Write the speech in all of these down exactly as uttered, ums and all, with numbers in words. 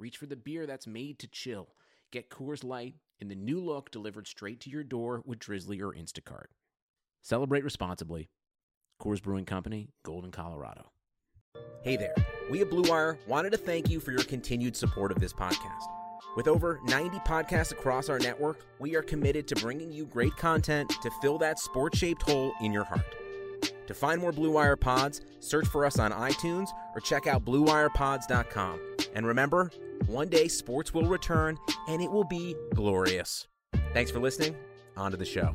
reach for the beer that's made to chill. Get Coors Light in the new look delivered straight to your door with Drizzly or Instacart. Celebrate responsibly. Coors Brewing Company, Golden, Colorado. Hey there. We at Blue Wire wanted to thank you for your continued support of this podcast. With over ninety podcasts across our network, we are committed to bringing you great content to fill that sport-shaped hole in your heart. To find more Blue Wire pods, search for us on iTunes or check out blue wire pods dot com. And remember, one day sports will return and it will be glorious. Thanks for listening. On to the show.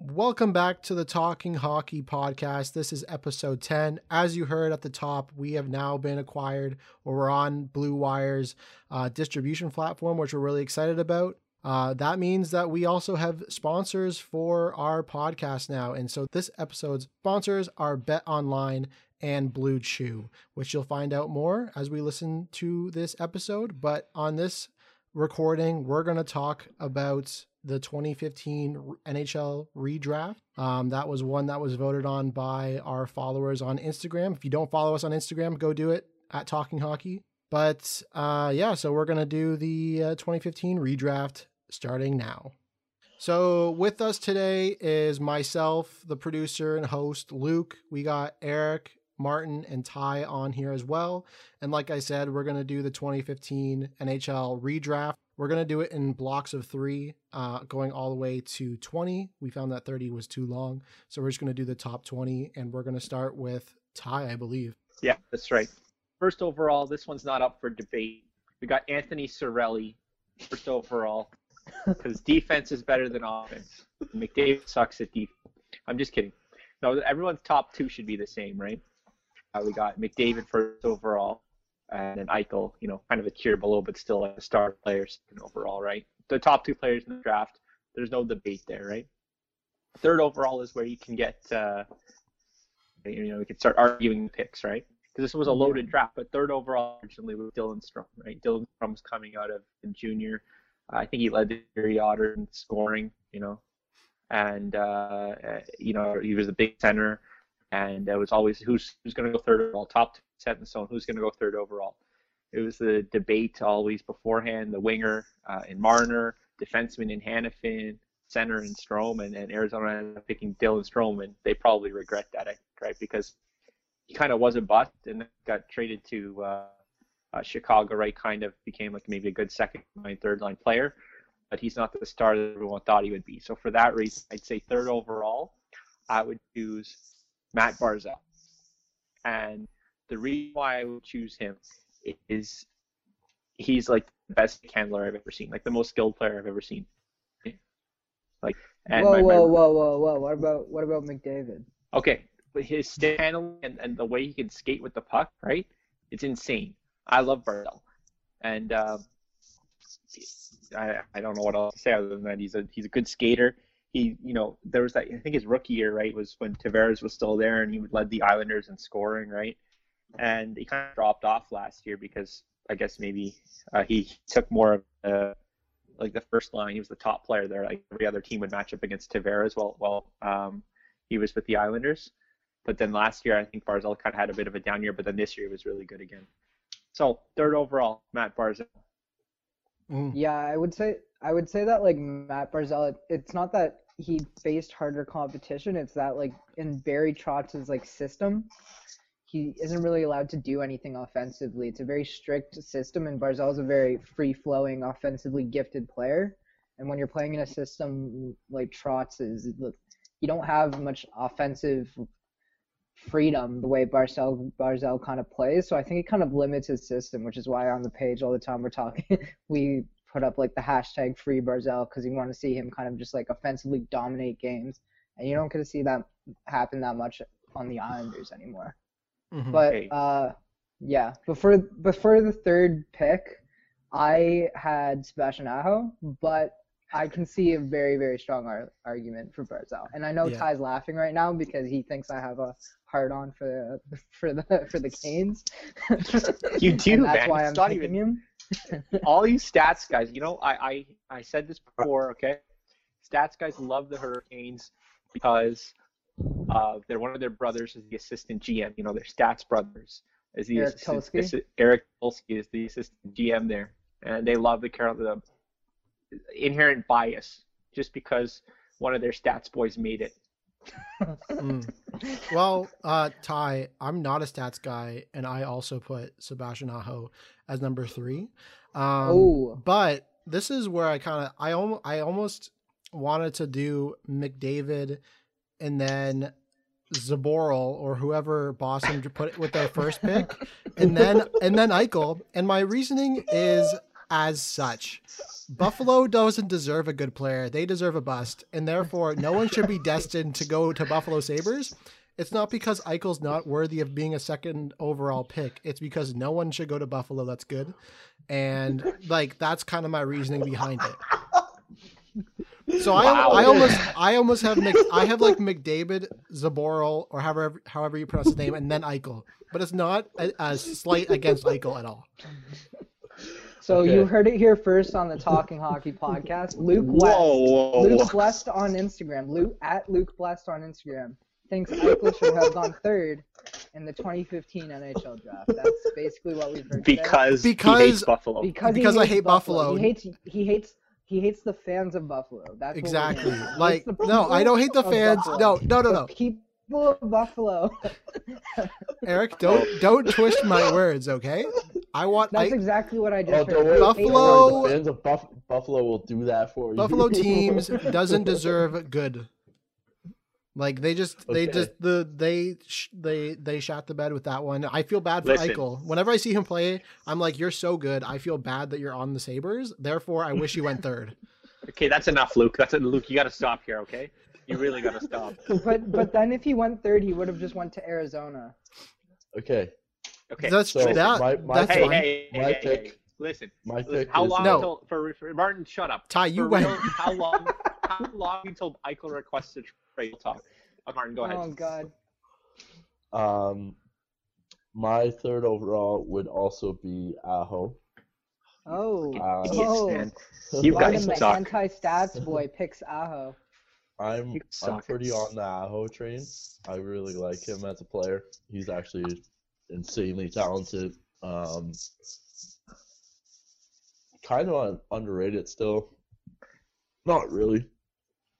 Welcome back to the Talking Hockey Podcast. This is episode ten. As you heard at the top, we have now been acquired, or we're on Blue Wire's uh, distribution platform, which we're really excited about. Uh, that means that we also have sponsors for our podcast now. And so this episode's sponsors are BetOnline and BlueChew, which you'll find out more as we listen to this episode. But on this recording, we're going to talk about the twenty fifteen N H L redraft. Um, that was one that was voted on by our followers on Instagram. If you don't follow us on Instagram, go do it at Talking Hockey. But uh, yeah, so we're going to do the uh, twenty fifteen redraft starting now. So with us today is myself, the producer and host, Luke. We got Eric, Martin, and Ty on here as well. And like I said, we're going to do the twenty fifteen N H L redraft. We're going to do it in blocks of three, uh, going all the way to twenty. We found that thirty was too long, so we're just going to do the top twenty, and we're going to start with Ty, I believe. Yeah, that's right. First overall, this one's not up for debate. We got Anthony Cirelli, first overall, because defense is better than offense. McDavid sucks at defense. I'm just kidding. No, everyone's top two should be the same, right? Uh, we got McDavid first overall, and then Eichel, you know, kind of a tier below, but still a star player second overall, right? The top two players in the draft, there's no debate there, right? Third overall is where you can get, uh, you know, we can start arguing picks, right? Because this was a loaded draft, but third overall originally was Dylan Strome, right? Dylan Strome's coming out of the junior. Uh, I think he led the Erie Otter in scoring, you know, and, uh, you know, he was a big center, and it was always who's, who's going to go third overall, top set in stone, who's going to go third overall. It was the debate always beforehand, the winger uh, in Marner, defenseman in Hanifin, center in Strome, and, and Arizona ended up picking Dylan Strome, and they probably regret that, I think, right? Because he kind of was a bust and got traded to uh, uh, Chicago, right? Kind of became like maybe a good second line, third line player, but he's not the star that everyone thought he would be. So for that reason, I'd say third overall, I would choose Mat Barzal. And the reason why I would choose him is he's like the best handler I've ever seen, like the most skilled player I've ever seen. Like, and whoa, my, whoa, my... whoa, whoa, whoa! What about what about McDavid? Okay. His stick handling and, and the way he can skate with the puck, right? It's insane. I love Barzal, and um, I I don't know what else to say other than that. He's a he's a good skater. He you know there was that I think his rookie year, right, was when Tavares was still there and he led the Islanders in scoring, right? And he kind of dropped off last year because I guess maybe uh, he took more of the, like the first line. He was the top player there. Like every other team would match up against Tavares while while um, he was with the Islanders. But then last year, I think Barzal kind of had a bit of a down year, but then this year was really good again. So third overall, Mat Barzal. Mm. Yeah, I would say I would say that like Mat Barzal, it, it's not that he faced harder competition. It's that like in Barry Trotz's like system, he isn't really allowed to do anything offensively. It's a very strict system, and Barzal's a very free-flowing, offensively gifted player. And when you're playing in a system like Trotz's, you don't have much offensive freedom the way Barzal Barzal kind of plays, so I think it kind of limits his system, which is why on the page all the time we're talking we put up like the hashtag free Barzal, because you want to see him kind of just like offensively dominate games, and you don't get to see that happen that much on the Islanders anymore. Mm-hmm. But uh Yeah, but for, but for the third pick, I had Sebastian Aho, but I can see a very, very strong ar- argument for Barzal. And I know yeah. Ty's laughing right now because he thinks I have a hard-on for the for the, for the Canes. You do, that's man. Why I'm it's not even him. All you stats guys, you know, I, I, I said this before, okay? Stats guys love the Hurricanes because uh, they're one of their brothers is the assistant G M. You know, their stats brothers. Is the Eric assistant, Tulsky? Is, Eric Tulsky is the assistant G M there. And they love the Carolina inherent bias just because one of their stats boys made it. mm. Well, uh, Ty, I'm not a stats guy, and I also put Sebastian Aho as number three. Um, oh. But this is where I kind of I, om- I almost wanted to do McDavid and then Zaboral or whoever Boston put it with their first pick, and then and then Eichel. And my reasoning is as such. Buffalo doesn't deserve a good player. They deserve a bust, and therefore no one should be destined to go to Buffalo Sabres. It's not because Eichel's not worthy of being a second overall pick. It's because no one should go to Buffalo that's good. And like that's kind of my reasoning behind it. So wow. I I almost I almost have Mc, I have like McDavid, Zaboral, or however however you pronounce his name, and then Eichel. But it's not a, a slight against Eichel at all. So okay. You heard it here first on the Talking Hockey podcast. Luke West, whoa, whoa. Luke Blessed on Instagram. Luke at Luke Blessed on Instagram thinks Eichel should have gone third in the twenty fifteen N H L draft. That's basically what we've heard. Because today. because he hates Buffalo. Because, because he hates I hate Buffalo. Buffalo. He hates he hates he hates the fans of Buffalo. That's exactly what like no. I don't hate the fans. Buffalo. No no no no. Keep Buffalo. Eric, don't don't twist my words, okay? I want. That's I, exactly what I just oh, heard. Buffalo. The fans of Buff, Buffalo will do that for you. Buffalo teams doesn't deserve good. Like they just, okay. they just the they they they shot the bed with that one. I feel bad for Listen. Eichel. Whenever I see him play, I'm like, you're so good. I feel bad that you're on the Sabres. Therefore, I wish you went third. Okay, that's enough, Luke. That's it, Luke. You got to stop here, okay? You really gotta stop. But but then if he went third, he would have just went to Arizona. Okay. Okay. That's so that. My, my, that's hey, fine. Hey, my hey, pick. Hey, listen. My listen, pick. How is... long no. until for, for Martin? Shut up. Ty, you for went. Real, how long? How long until Eichel requests a trade? Talk. Uh, Martin, go ahead. Oh God. Um, my third overall would also be Aho. Oh. Uh, idiots, oh. You've got some talk. Anti-stats boy picks Aho. I'm I'm pretty on the Aho train. I really like him as a player. He's actually insanely talented. Um, kind of underrated still. Not really.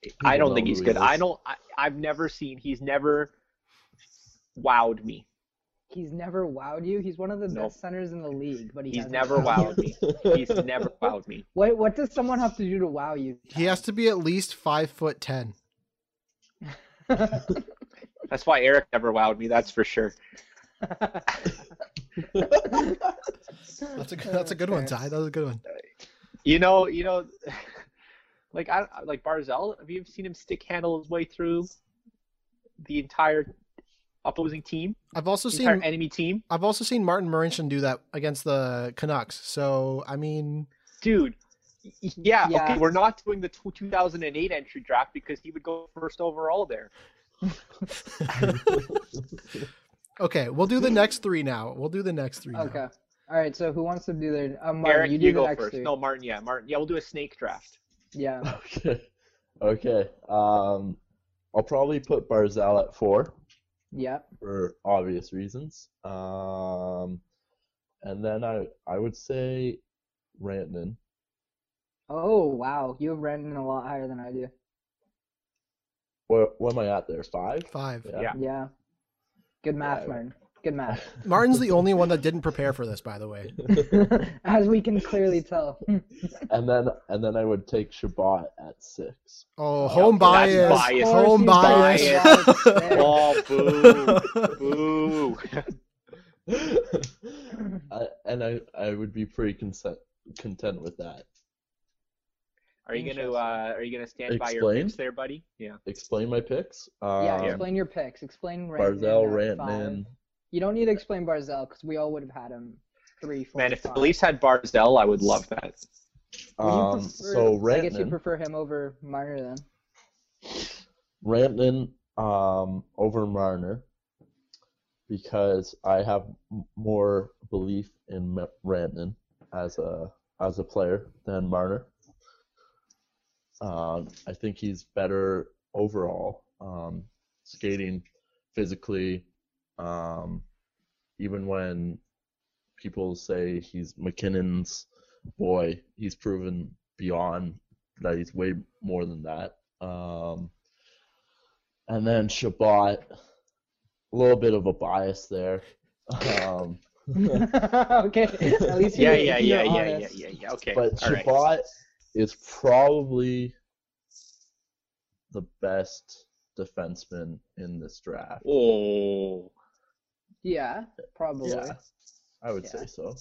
People I don't think he's good. He I don't. I, I've never seen. He's never wowed me. He's never wowed you. He's one of the nope. best centers in the league, but he he's never wowed me. He's never wowed me. What what does someone have to do to wow you? He has to be at least five foot ten. That's why Eric never wowed me. That's for sure. that's a that's a good one, Ty. That was a good one. You know, you know, like I like Barzal. Have you ever seen him stick handle his way through the entire? Opposing team. I've also seen enemy team. I've also seen Martin Marincin do that against the Canucks. So I mean, dude, yeah, yeah. Okay, we're not doing the two thousand eight entry draft because he would go first overall there. Okay, we'll do the next three now. We'll do the next three. Okay. Now. All right. So who wants to do their? Uh, Martin, Eric, you, do you the go next first. Three. No, Martin. Yeah, Martin. Yeah, we'll do a snake draft. Yeah. Okay. Okay. Um, I'll probably put Barzal at four. Yeah. For obvious reasons. Um, and then I I would say Rantanen. Oh, wow. You have Rantanen a lot higher than I do. What, what am I at there? Five? Five. Yeah. Yeah. yeah. Good math, yeah. Martin. Good math. Martin's the only one that didn't prepare for this, by the way. As we can clearly tell. and then and then I would take Chabot at six. Oh, home yep. bias. bias. Home bias. bias. Oh, boo. Boo. I, and I, I would be pretty consent, content with that. Are you gonna uh, Are you gonna stand explain? by your picks there, buddy? Yeah. Explain my picks. Um, yeah, explain your picks. Explain Rantanen. Barzal, Rantanen. You don't need to explain Barzal because we all would have had him three, four, Man, if five. the Leafs had Barzal, I would love that. Would um, prefer, so Rantanen, I guess you prefer him over Marner then. Rantanen um, over Marner because I have more belief in Rantanen as a as a player than Marner. Um, I think he's better overall, um, skating physically. Um, even when people say he's McKinnon's boy, he's proven beyond that he's way more than that. Um, and then Chabot, a little bit of a bias there. Um, okay, at least yeah, yeah, yeah, yeah, yeah, yeah, yeah. Okay, but All Chabot. Right. is probably the best defenseman in this draft. Oh. Yeah, probably. Yeah, I would yeah. say so.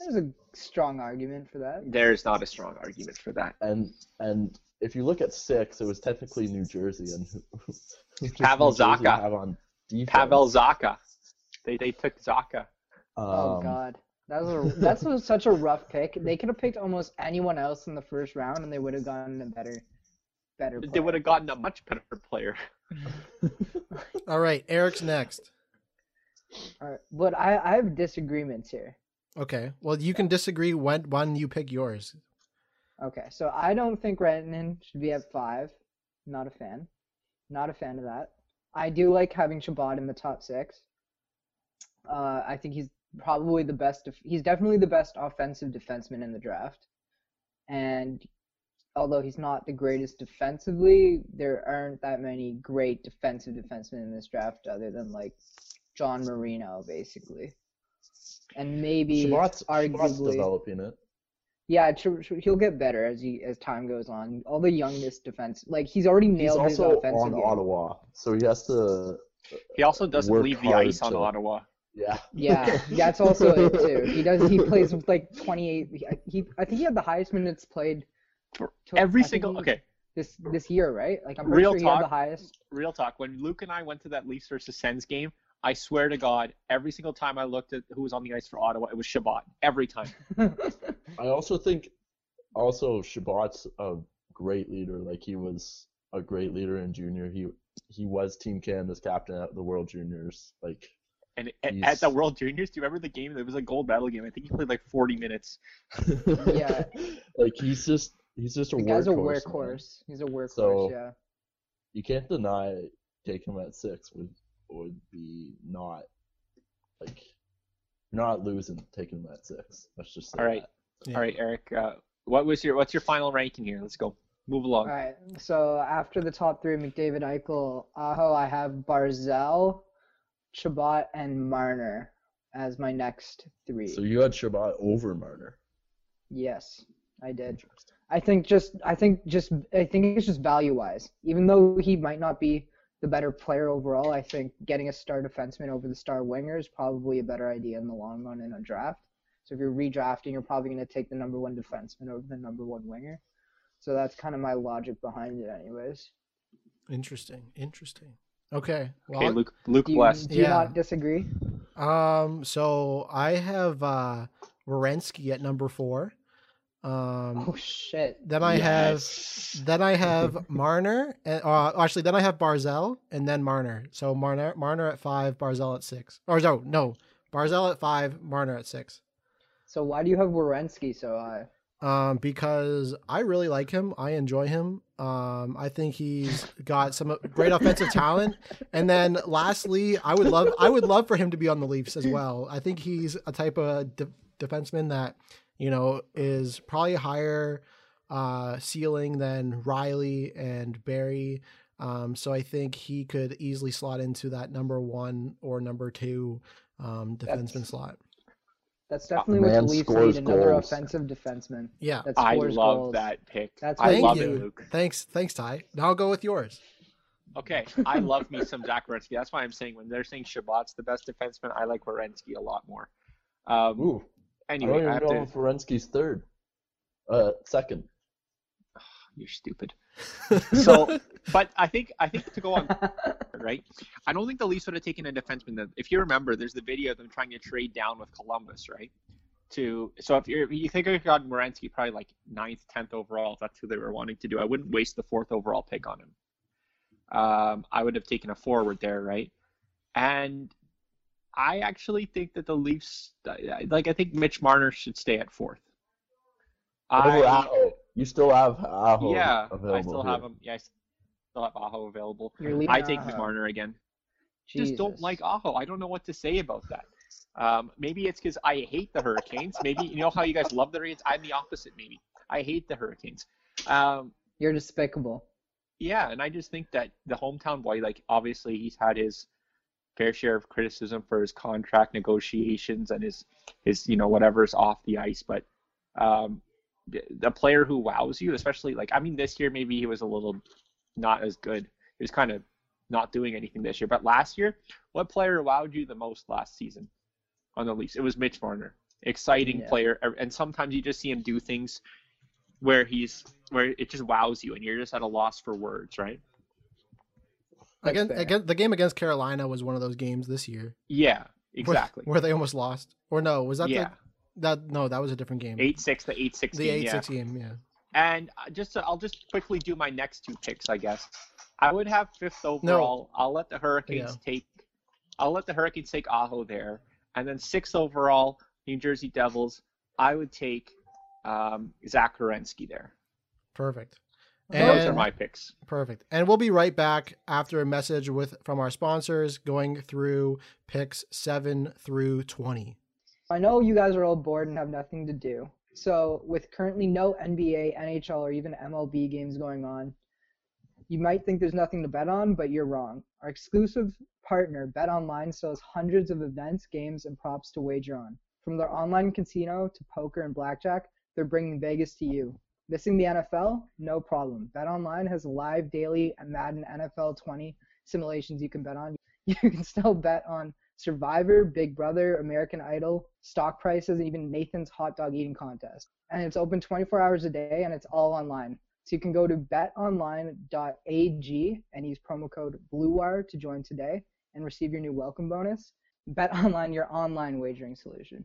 There's a strong argument for that. There's not a strong argument for that. And and if you look at six, it was technically New Jersey. and who, who Pavel Zacha. Have on Pavel Zacha. They, they took Zacha. Um, oh, God. That was a, that's a, such a rough pick. They could have picked almost anyone else in the first round, and they would have gotten a better, better player. They would have gotten a much better player. All right, Eric's next. All right, but I, I have disagreements here. Okay, well, you can disagree when, when you pick yours. Okay, so I don't think Rantanen should be at five. Not a fan. Not a fan of that. I do like having Chabot in the top six. Uh, I think he's probably the best. Def- he's definitely the best offensive defenseman in the draft. And although he's not the greatest defensively, there aren't that many great defensive defensemen in this draft other than like John Marino, basically. And maybe Shabot's, arguably Shabot's developing it. Yeah, he'll get better as he as time goes on. All the youngest defense, like he's already nailed he's his offensive. He's also on Ottawa, so he has to. He also doesn't leave the ice on to... Ottawa. Yeah. Yeah, that's also it too. He does. He plays with like twenty-eight. He, I think he had the highest minutes played. To, Every I single he, okay. This this year, right? Like I'm pretty real sure talk, he had the highest. Real talk. When Luke and I went to that Leafs versus Sens game, I swear to God, every single time I looked at who was on the ice for Ottawa, it was Chabot. Every time. I also think, also Chabot's a great leader. Like he was a great leader in junior. He he was Team Canada's captain at the World Juniors. Like. And Jeez. At the World Juniors, do you remember the game? There was a gold battle game. I think he played like forty minutes. yeah. Like he's just he's just a the workhorse. Guy's a workhorse. He's a workhorse. So, yeah. You can't deny taking him at six would would be not like you're not losing taking him at six. Let's just say all right. That. Yeah. All right, Eric. Uh, what was your what's your final ranking here? Let's go. Move along. All right. So after the top three, McDavid, Eichel, Aho, I have Barzal, Chabot, and Marner as my next three. So you had Chabot over Marner. Yes, I did. I think just I think just I think it's just value wise. Even though he might not be the better player overall, I think getting a star defenseman over the star winger is probably a better idea in the long run in a draft. So if you're redrafting, you're probably going to take the number one defenseman over the number one winger. So that's kind of my logic behind it, anyways. Interesting. Interesting. Okay. Well, okay, Luke. Luke do you, West. Do you yeah. not disagree? Um. So I have uh, Werenski at number four. Um, oh shit. Then I yes. have. Then I have Marner. And, uh, actually, then I have Barzal and then Marner. So Marner, Marner at five, Barzal at six. Or no, no, Barzal at five, Marner at six. So why do you have Werenski so high? Um, because I really like him. I enjoy him. Um, I think he's got some great offensive talent. And then lastly, I would love, I would love for him to be on the Leafs as well. I think he's a type of de- defenseman that, you know, is probably higher, uh, ceiling than Riley and Barry. Um, so I think he could easily slot into that number one or number two, um, defenseman that's- slot. That's definitely what the Leafs need, another goals. offensive defenseman. Yeah, that I love goals. that pick. That's I love you. it, Luke. Thanks, thanks, Ty. Now I'll go with yours. Okay, I love me some Zach Werenski. That's why I'm saying when they're saying Chabot's the best defenseman, I like Werenski a lot more. Um, Ooh. Anyway, I don't even I have know to... if Werenski's third. Uh, second. You're stupid. So, but I think I think to go on right? I don't think the Leafs would have taken a defenseman. That, if you remember, there's the video of them trying to trade down with Columbus, right? To so if you you think I got Werenski probably like ninth, tenth overall, if that's who they were wanting to do, I wouldn't waste the fourth overall pick on him. Um, I would have taken a forward there, right? And I actually think that the Leafs, like I think Mitch Marner should stay at fourth. I, Aho. You still have Aho yeah, available. Yeah, I still here. have him. Yeah, I still have Aho available. I take Aho. Marner again. Jesus. Just don't like Aho. I don't know what to say about that. Um, maybe it's because I hate the Hurricanes. Maybe you know how you guys love the Hurricanes. I'm the opposite. Maybe I hate the Hurricanes. Um, You're despicable. Yeah, and I just think that the hometown boy, like obviously he's had his fair share of criticism for his contract negotiations and his his you know whatever's off the ice, but. Um, the player who wows you, especially like, I mean, this year, maybe he was a little not as good. He was kind of not doing anything this year, but last year, what player wowed you the most last season on the Leafs? It was Mitch Marner, exciting yeah. player. And sometimes you just see him do things where he's, where it just wows you and you're just at a loss for words. Right. Again, again, the game against Carolina was one of those games this year. Yeah, exactly. Where, where they almost lost or no, was that yeah. the That no, that was a different game. eight six the eight six game. The eight six game, yeah. And just to, I'll just quickly do my next two picks, I guess. I would have fifth overall. No. I'll let the Hurricanes yeah. take. I'll let the Hurricanes take Aho there, and then sixth overall, New Jersey Devils. I would take um, Zach Werenski there. Perfect. And those are my picks. Perfect. And we'll be right back after a message with from our sponsors, going through picks seven through twenty. I know you guys are all bored and have nothing to do. So with currently no N B A, N H L, or even M L B games going on, you might think there's nothing to bet on, but you're wrong. Our exclusive partner, BetOnline, sells hundreds of events, games, and props to wager on. From their online casino to poker and blackjack, they're bringing Vegas to you. Missing the N F L? No problem. BetOnline has live daily Madden N F L twenty simulations you can bet on. You can still bet on Survivor, Big Brother, American Idol, stock prices, and even Nathan's hot dog eating contest. And it's open twenty-four hours a day, and it's all online. So you can go to bet online dot a g and use promo code BlueWire to join today and receive your new welcome bonus. BetOnline, your online wagering solution.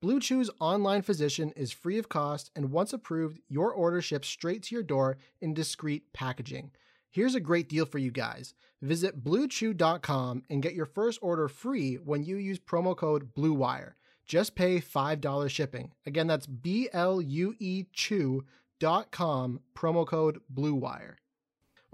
Blue Chew's online physician is free of cost, and once approved, your order ships straight to your door in discreet packaging. Here's a great deal for you guys. Visit blue chew dot com and get your first order free when you use promo code BlueWire. Just pay five dollars shipping. Again, that's B L U E chew dot com, promo code BlueWire.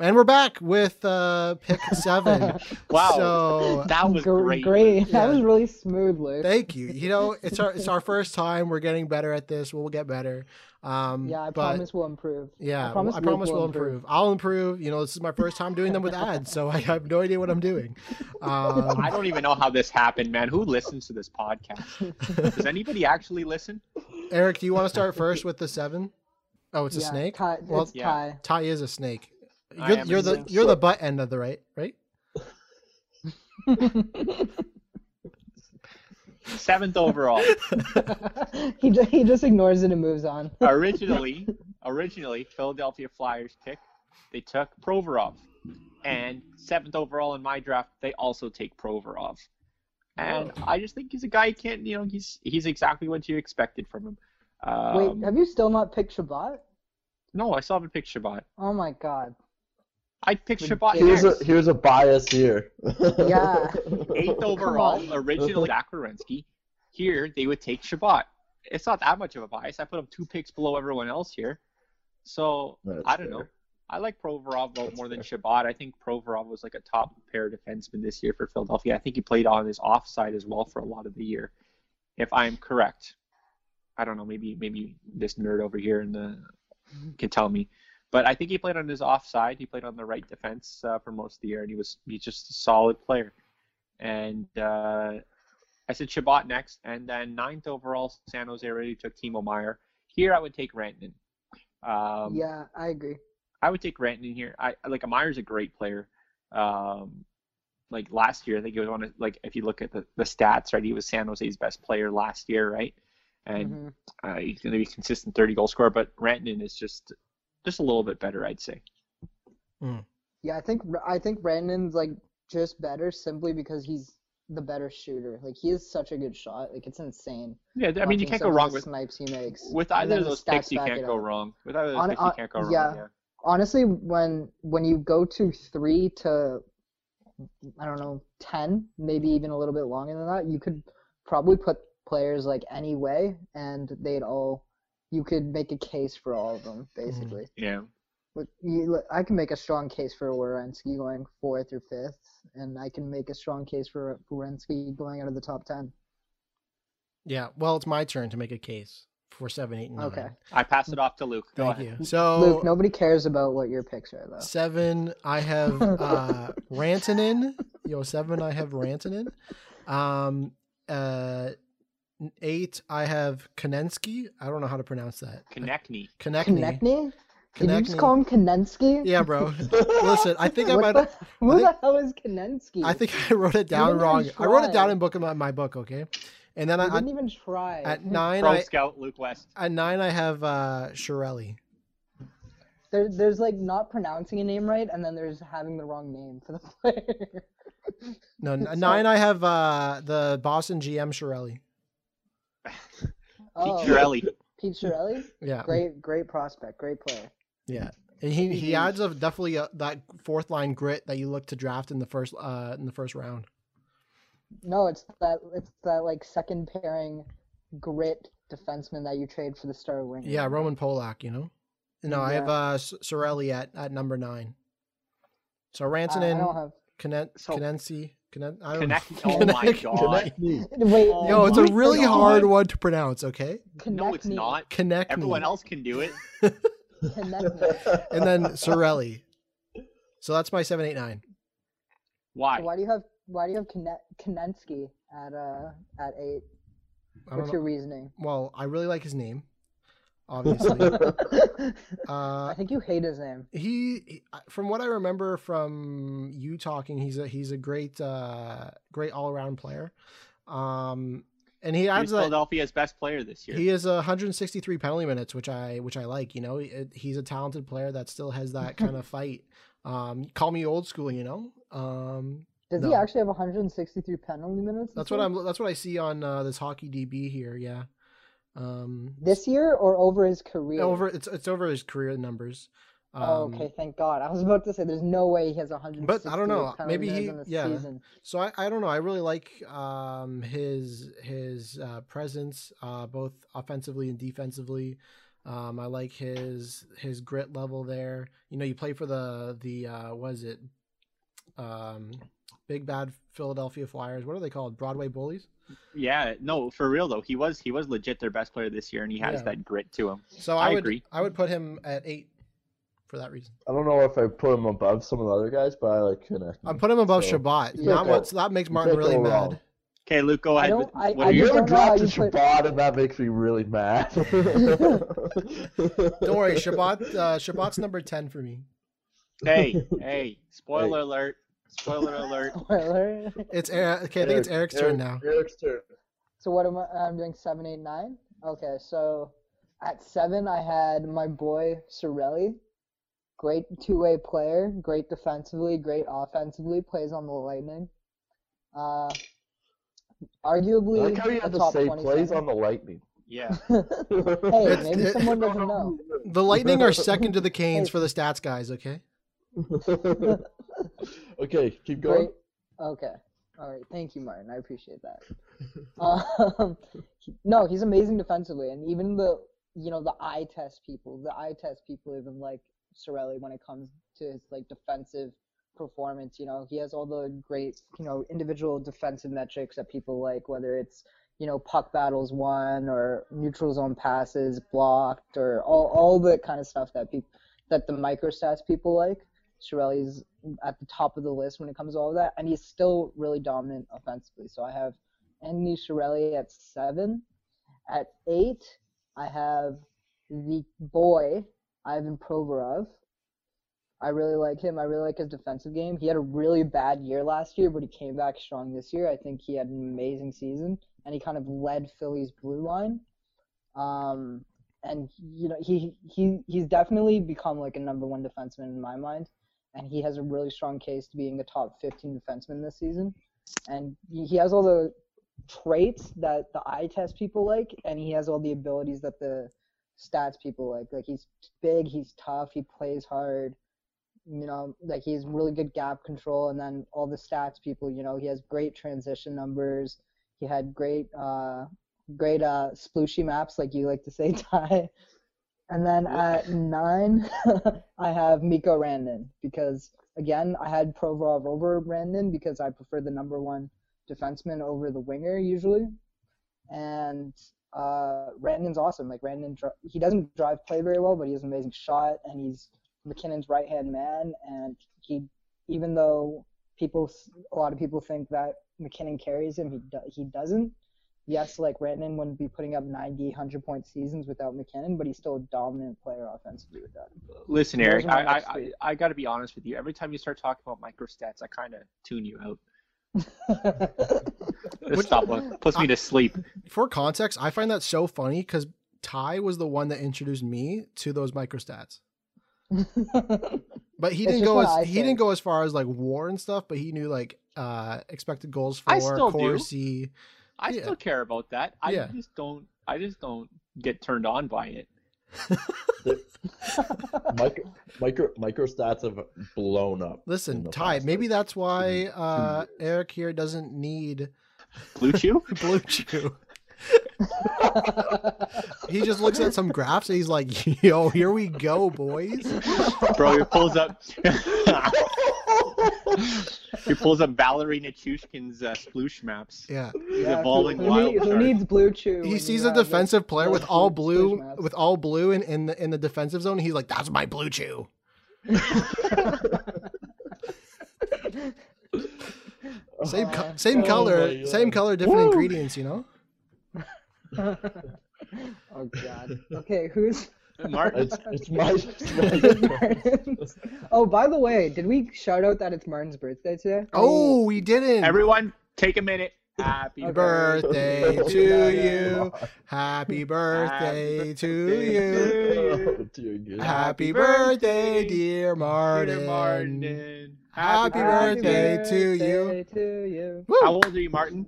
And we're back with uh, pick seven. Wow, so, that was great. great. Yeah. That was really smooth, Luke. Thank you. You know, it's our it's our first time. We're getting better at this. We'll get better. Um, yeah, I but, promise we'll improve. Yeah, I promise, I promise we'll improve. improve. I'll improve. You know, this is my first time doing them with ads, so I have no idea what I'm doing. Um, I don't even know how this happened, man. Who listens to this podcast? Does anybody actually listen? Eric, do you want to start first with the seven? Oh, it's yeah, a snake? Ty, well, it's yeah. Ty. Ty is a snake. You're, you're the you're the butt end of the right, right? Seventh overall. he just, he just ignores it and moves on. originally, originally Philadelphia Flyers pick, they took Provorov, and seventh overall in my draft, they also take Provorov, and oh. I just think he's a guy you can't you know he's he's exactly what you expected from him. Um, Wait, have you still not picked Chabot? No, I still haven't picked Chabot. Oh my god. I picked Chabot next. Here's a, here's a bias here. Yeah. Eighth overall, originally Zach Werenski. Here, they would take Chabot. It's not that much of a bias. I put him two picks below everyone else here. So, That's I don't fair. know. I like Provorov more fair. than Chabot. I think Provorov was like a top pair defenseman this year for Philadelphia. I think he played on his offside as well for a lot of the year, if I'm correct. I don't know. Maybe maybe this nerd over here in the can tell me. But I think he played on his offside. He played on the right defense uh, for most of the year, and he was he's just a solid player. And uh, I said Chabot next. And then ninth overall, San Jose already took Timo Meier. Here I would take Rantanen. Um, yeah, I agree. I would take Rantanen here. I like Meier's a great player. Um, like last year, I think it was one of like if you look at the, the stats, right? He was San Jose's best player last year, right? And mm-hmm. uh, he's going to be a consistent thirty-goal scorer. But Rantanen is just just a little bit better, I'd say. Mm. Yeah, I think I think Rantanen's like just better simply because he's the better shooter. Like he is such a good shot. Like it's insane. Yeah, I mean you can't go wrong with snipes he makes. With either of those picks, you can't go wrong. With either of those picks, you can't go wrong. Yeah. Honestly, when when you go to three to I don't know ten, maybe even a little bit longer than that, you could probably put players like any way, and they'd all you could make a case for all of them basically. Yeah. I can make a strong case for Werenski going fourth or fifth, and I can make a strong case for Werenski going out of the top ten. Yeah, well, it's my turn to make a case for seven, eight, and nine. Okay. I pass it off to Luke. Go Thank ahead. you. So, Luke, nobody cares about what your picks are, though. Seven, I have uh, Rantanen. Yo, seven, I have Rantanen. Um, uh, eight, I have Konecny. I don't know how to pronounce that. Konecny. Konecny. Konecny? Can you just call him Konecny? Yeah, bro. Listen, I think I might. The, who I think, the hell is Konecny? I think I wrote it down wrong. I wrote it down in book in my, my book, okay? And then you I didn't I, even try. At nine, Pro I, Scout Luke West. At nine, I have uh, Cirelli. There, there's like not pronouncing a name right, and then there's having the wrong name for the player. No, so, nine, I have uh, the Boston G M Cirelli. Pete oh, Cirelli. Pete Cirelli. Yeah. Great, great prospect. Great player. Yeah, and he, he adds a, definitely a, that fourth line grit that you look to draft in the first uh in the first round. No, it's that it's that like second pairing grit defenseman that you trade for the star winger. Yeah, Roman Polak, you know. No, yeah. I have uh Cirelli at, at number nine. So Rantanen, uh, Konecny, Konecny. Oh my god! Wait, oh no, it's a really god. hard one to pronounce. Okay. Konecny. No, it's not. Konecny. Everyone else can do it. And then Cirelli. So that's my seven, eight, nine. Why? Why do you have Why do you have Konecny at uh at eight? What's your reasoning? Well, I really like his name, obviously. uh, I think you hate his name. He, he, from what I remember from you talking, he's a he's a great uh great all around player. Um. And he adds that Philadelphia's best player this year. He has one hundred sixty-three penalty minutes, which I which I like. You know, he's a talented player that still has that kind of fight. Um, call me old school, you know. Um, Does no. he actually have one hundred sixty-three penalty minutes? That's what year? I'm. That's what I see on uh, this Hockey D B here. Yeah. Um, this year or over his career? Over it's it's over his career numbers. Um, oh, okay, thank God. I was about to say there's no way he has one hundred sixty. But I don't know. Maybe he yeah. Season. So I, I don't know. I really like um his his uh, presence uh both offensively and defensively. Um I like his his grit level there. You know, you play for the the uh what is it? Um Big Bad Philadelphia Flyers. What are they called? Broadway Bullies? Yeah, no, for real though. He was he was legit their best player this year and he has yeah. that grit to him. So I, I would, agree. I would put him at eight. For that reason, I don't know if I put him above some of the other guys, but I like Konecny. I put him above so. Chabot. Not okay. so that makes Martin really mad. Wrong. Okay, Luke, go ahead. With, I, what I, are you ever dropped to Chabot, put... and that makes me really mad. Don't worry, Chabot. Uh, Chabot's number ten for me. Hey, hey! Spoiler hey. alert! Spoiler alert! Spoiler. It's Eric. Okay, I think Eric, it's Eric's Eric, turn now. Eric's turn. So what am I? I'm doing seven, eight, nine. Okay, so at seven, I had my boy Cirelli. Great two-way player, great defensively, great offensively, plays on the Lightning. Uh, arguably, I like how you have to say plays on the Lightning. Yeah. Hey, it's, maybe it, someone doesn't know. The Lightning are second to the Canes hey. for the stats guys, okay? Okay, keep going. Great. Okay. All right, thank you, Martin. I appreciate that. Um, no, he's amazing defensively, and even the, you know, the eye test people, the eye test people even like, Cirelli when it comes to his like defensive performance. You know, he has all the great, you know, individual defensive metrics that people like, whether it's, you know, puck battles won or neutral zone passes blocked or all, all the kind of stuff that people that the microstats people like. Cirelli's at the top of the list when it comes to all of that, and he's still really dominant offensively. So I have Anthony Cirelli at seven. At eight, I have the boy, Ivan Provorov. I really like him. I really like his defensive game. He had a really bad year last year, but he came back strong this year. I think he had an amazing season, and he kind of led Philly's blue line. Um, and, you know, he he he's definitely become like a number one defenseman in my mind, and he has a really strong case to being a top fifteen defenseman this season. And he has all the traits that the eye test people like, and he has all the abilities that the stats people like. Like, he's big, he's tough, he plays hard. You know, like, he has really good gap control, and then all the stats people, you know, he has great transition numbers. He had great, uh, great uh, splooshy maps, like you like to say, Ty. And then at nine, I have Mikko Rantanen because, again, I had Provorov over Rantanen because I prefer the number one defenseman over the winger usually. And uh, Rantanen's awesome. Like, Rantanen, he doesn't drive play very well, but he has an amazing shot, and he's McKinnon's right-hand man, and he, even though people, a lot of people think that McKinnon carries him, he do, he doesn't. Yes, like, Rantanen wouldn't be putting up ninety, one hundred point seasons without McKinnon, but he's still a dominant player offensively with that. Listen, Eric, I I, I, I got to be honest with you. Every time you start talking about microstats, I kind of tune you out. This stop one puts me to sleep. For context, I find that so funny because Ty was the one that introduced me to those microstats. But he didn't go as he think. didn't go as far as like war and stuff, but he knew like uh expected goals for Corsi. I yeah. still care about that. I yeah. just don't I just don't get turned on by it. micro, micro micro stats have blown up. Listen, Ty, maybe days. that's why uh Eric here doesn't need Blue Chew? Blue Chew. He just looks at some graphs and he's like, yo, here we go, boys. Bro, he pulls up he pulls up Valerie Nichushkin's uh, sploosh maps. Yeah, he's yeah, evolving who, wild. Who needs Blue Chew? He sees a defensive player blue with all blue with all blue in, in the in the defensive zone. He's like, that's my Blue Chew. same co- same oh, color, same color, different Woo! ingredients, you know. Oh god. Okay, who's Martin? It's, it's Martin. Martin. Oh, by the way, did we shout out that it's Martin's birthday today? Oh, we didn't. Everyone, take a minute. Happy okay. birthday to you. Happy birthday to you. Happy birthday, dear Martin. Dear Martin. Happy, Happy birthday, birthday to you. To you. How old are you, Martin?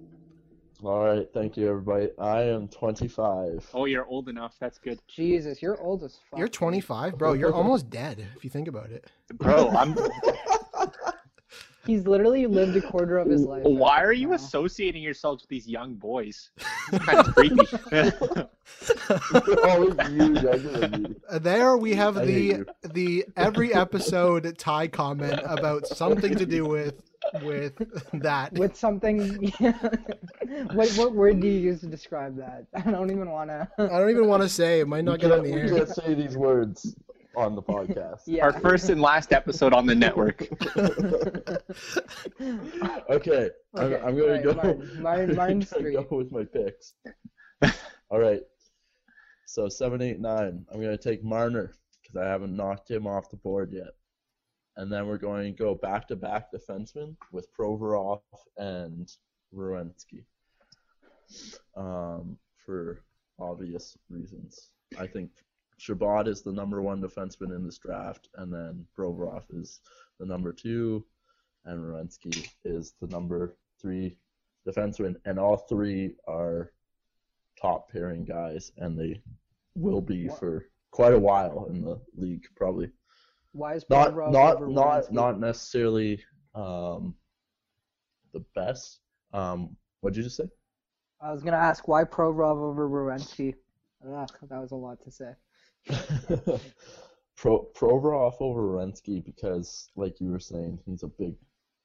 All right, thank you, everybody. I am twenty-five. Oh, you're old enough. That's good. Jesus, you're old as fuck. You're twenty-five, bro. You're almost dead if you think about it. Bro, I'm... He's literally lived a quarter of his life. Why right are now. you associating yourselves with these young boys? It's kind of creepy. There we have the the every episode Ty comment about something to do with with that. With something. Yeah. What what word do you use to describe that? I don't even want to. I don't even want to say. It might not get on the air. You can't say these words on the podcast. Yeah. Our first and last episode on the network. okay, okay, I'm, I'm gonna right, go. Martin, Martin, Martin gonna go with my picks. All right, so seven, eight, nine. I'm gonna take Marner because I haven't knocked him off the board yet, and then we're going to go back to back defensemen with Provorov and Werenski. Um, for obvious reasons, I think. Chabot is the number one defenseman in this draft, and then Provorov is the number two, and Werenski is the number three defenseman, and all three are top pairing guys, and they will be what? for quite a while in the league, probably. Why is Provorov not over not Werenski? not necessarily um, the best? Um, what did you just say? I was gonna ask why Provorov over Werenski. Ugh, that was a lot to say. Pro Provorov over Werenski because, like you were saying, he's a big,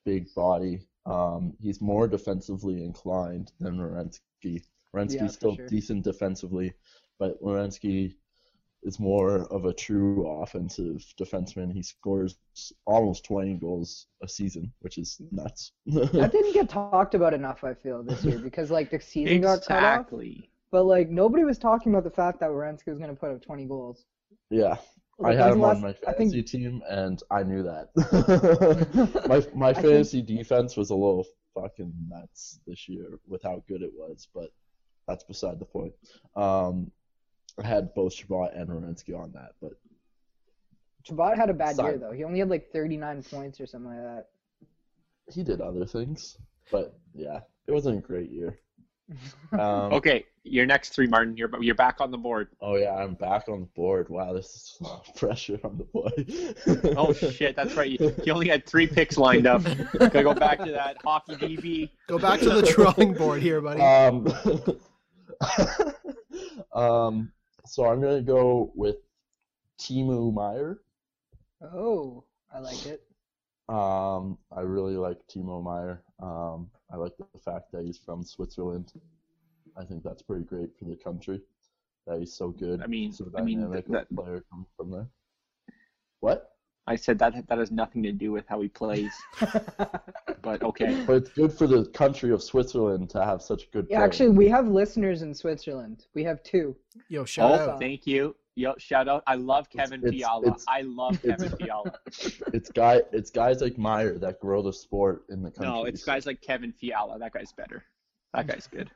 big body. Um, he's more defensively inclined than Werenski. Werenski's yeah, still sure. decent defensively, but Werenski is more of a true offensive defenseman. He scores almost twenty goals a season, which is nuts. That didn't get talked about enough, I feel, this year, because like the season exactly. got cut off. But like nobody was talking about the fact that Werenski was going to put up twenty goals. Yeah, like, I have him last, on my fantasy think... team, and I knew that. my my fantasy think... defense was a little fucking nuts this year with how good it was, but that's beside the point. Um. I had both Chabot and Werenski on that, but Chabot had a bad Sorry. year though. He only had like thirty-nine points or something like that. He did other things, but yeah, it wasn't a great year. Um, okay, you're next three, Martin. You're you're back on the board. Oh yeah, I'm back on the board. Wow, this is a lot of pressure on the boy. Oh shit, that's right. You, you only had three picks lined up. Gotta go back to that hockey D B. Go back to the drawing board here, buddy. Um. um. So I'm going to go with Timo Meier. Oh, I like it. Um, I really like Timo Meier. Um, I like the fact that he's from Switzerland. I think that's pretty great for the country, that he's so good. I mean, so I mean that, that player comes from there. What? I said that that has nothing to do with how he plays. But okay. But it's good for the country of Switzerland to have such good yeah, players. Actually, we have listeners in Switzerland. We have two. Yo, shout oh, out. Thank you. Yo, shout out. I love Kevin it's, Fiala. It's, I love it's, Kevin Fiala. It's guy it's guys like Meier that grow the sport in the country. No, it's guys like Kevin Fiala. That guy's better. That guy's good.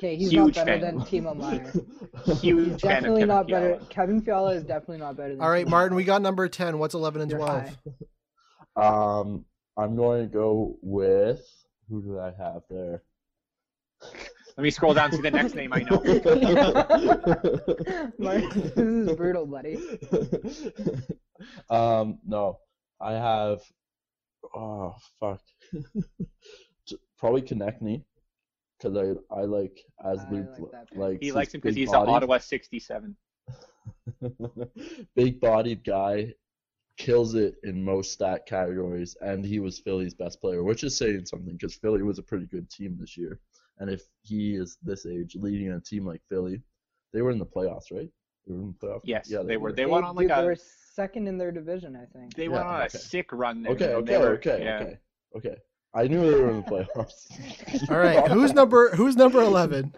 Okay, he's Huge not better fan. than Timo Meier. Huge he's fan definitely of Kevin not Fiala. better. Kevin Fiala is definitely not better than All right, Timo. Martin, we got number ten. What's eleven and twelve? Um, I'm going to go with who do I have there? Let me scroll down to the next name I know. Martin, this is brutal, buddy. Um, no, I have. Oh fuck! Probably Konecny. Because I, I like as I Luke like, like he likes him because he's an Ottawa sixty-seven. Big bodied guy, kills it in most stat categories, and he was Philly's best player, which is saying something because Philly was a pretty good team this year. And if he is this age leading a team like Philly, they were in the playoffs, right? They were in the playoffs. Yes, yeah, they, they were. were. They, they went on like dude, a, they were second in their division, I think. They yeah, went on okay. a sick run there. Okay, okay, were, okay, yeah. okay, okay. I knew they were in the playoffs. All right, who's number who's number eleven?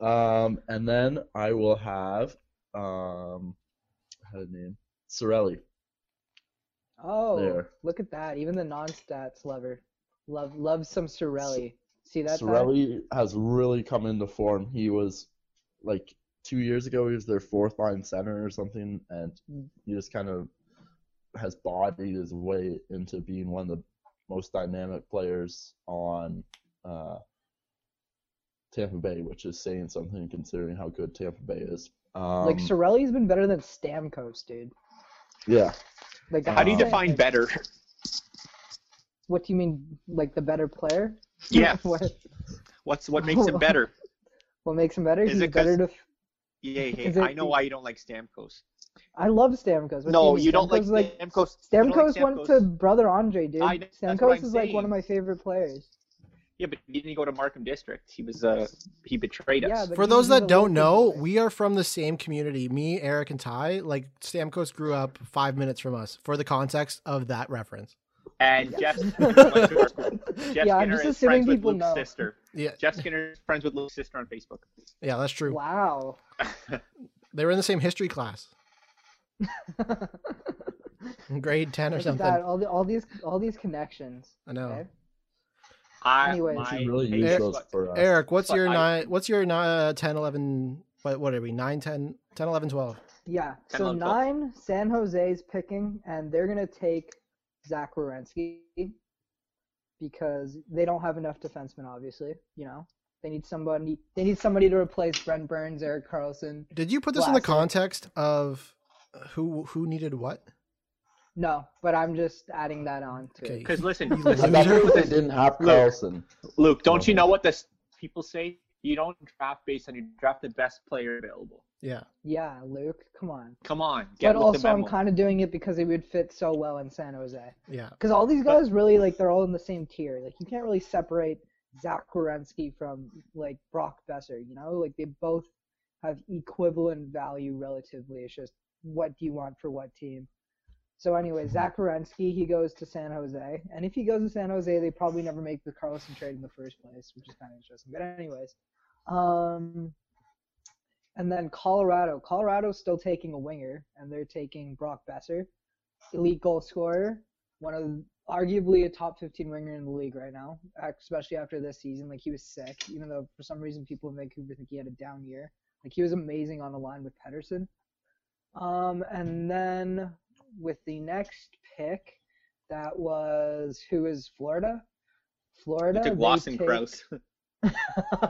Um, and then I will have um, I had a name, Cirelli. Oh, there. Look at that! Even the non-stats lover, love loves some Cirelli. See that? Cirelli has really come into form. He was like two years ago. He was their fourth line center or something, and he just kind of has bodied his way into being one of the most dynamic players on uh, Tampa Bay, which is saying something considering how good Tampa Bay is. Um, like Cirelli's been better than Stamkos, dude. Yeah. Like how do you define better? What do you mean, like the better player? Yeah. what? What's what makes him better? What makes him better? Is He's it better to. Yeah, yeah. It, I know why you don't like Stamkos. I love Stamkos. What no, do you, you Stamkos don't like, like Stamkos. Stamkos, like Stamkos went to brother Andre, dude. I, Stamkos is saying. like one of my favorite players. Yeah, but he didn't go to Markham District. He was uh, he betrayed us. Yeah, For those that don't know, player. we are from the same community. Me, Eric, and Ty. Like Stamkos grew up five minutes from us. For the context of that reference. And yes. Jeff, Jeff yeah, Skinner is friends with Luke's know. sister. Yeah. Jeff Skinner is friends with Luke's sister on Facebook. Yeah, that's true. Wow. They were in the same history class. Grade ten or Look something. That, all, the, all these, all these connections. I know. Okay? I Anyways, really use Eric, those for us. Eric, what's but your I, nine? What's your uh, ten, eleven? What, what are we? Nine, ten, ten, eleven, twelve. Yeah. ten, so eleven, nine, twelve. San Jose's picking, and they're gonna take Zach Werenski because they don't have enough defensemen. Obviously, you know. They need somebody. They need somebody to replace Brent Burns, Erik Karlsson. Did you put this Vlasic. in the context of? Who who needed what? No, but I'm just adding that on to okay. it. Because listen, listen I'm sure they didn't have Karlsson. Luke, Luke, don't you know what the people say? You don't draft based on you draft the best player available. Yeah. Yeah, Luke, come on. Come on. Get but also, I'm kind of doing it because it would fit so well in San Jose. Yeah. Because all these guys but, really like they're all in the same tier. Like you can't really separate Zach Werenski from like Brock Boeser. You know, like they both have equivalent value relatively. It's just what do you want for what team? So anyway, Zach Werenski, he goes to San Jose. And if he goes to San Jose, they probably never make the Carlson trade in the first place, which is kind of interesting. But anyways, um, and then Colorado. Colorado's still taking a winger, and they're taking Brock Boeser, elite goal scorer, one of the, arguably a top fifteen winger in the league right now, especially after this season. Like, he was sick, even though for some reason people in Vancouver think he had a down year. Like, he was amazing on the line with Pettersson. Um, and then... with the next pick, that was who is Florida? Florida. You took Lawson take... Crouse.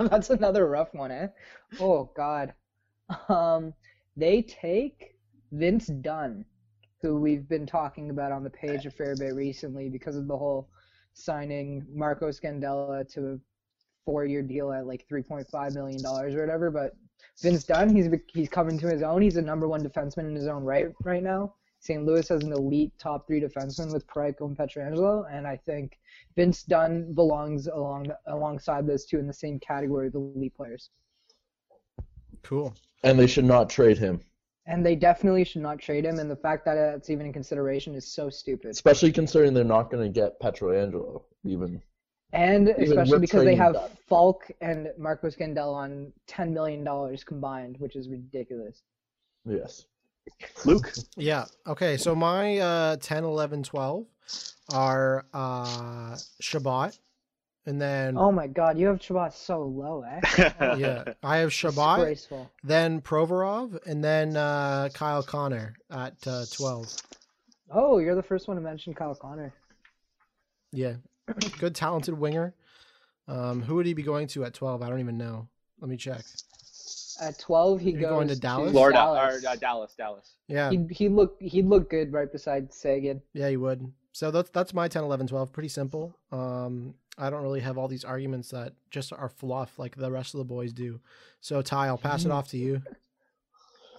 That's another rough one, eh? Oh God. Um, they take Vince Dunn, who we've been talking about on the page a fair bit recently because of the whole signing Marco Scandella to a four-year deal at like three point five million dollars or whatever. But Vince Dunn, he's he's coming to his own. He's a number one defenseman in his own right right now. Saint Louis has an elite top three defenseman with Parayko and Pietrangelo, and I think Vince Dunn belongs along alongside those two in the same category of elite players. Cool. And they should not trade him. And they definitely should not trade him, and the fact that that's even in consideration is so stupid. Especially considering they're not going to get Pietrangelo, even. And even especially because they have that. Falk and Marco Scandella on ten million dollars combined, which is ridiculous. Yes. Luke? Yeah. Okay, so my uh, ten, eleven, twelve are uh, Chabot, and then... Oh my god, you have Chabot so low, eh? Yeah, I have Chabot, then Provorov, and then uh, Kyle Connor at uh, twelve. Oh, you're the first one to mention Kyle Connor. Yeah, good talented winger. Um, who would he be going to at twelve? I don't even know. Let me check. At twelve, he You're goes going to Dallas. To Florida, Dallas. Or, uh, Dallas, Dallas. Yeah, he'd, he'd look he'd look good right beside Sagan. Yeah, he would. So that's that's my ten, eleven, twelve. Pretty simple. Um, I don't really have all these arguments that just are fluff like the rest of the boys do. So Ty, I'll pass it off to you.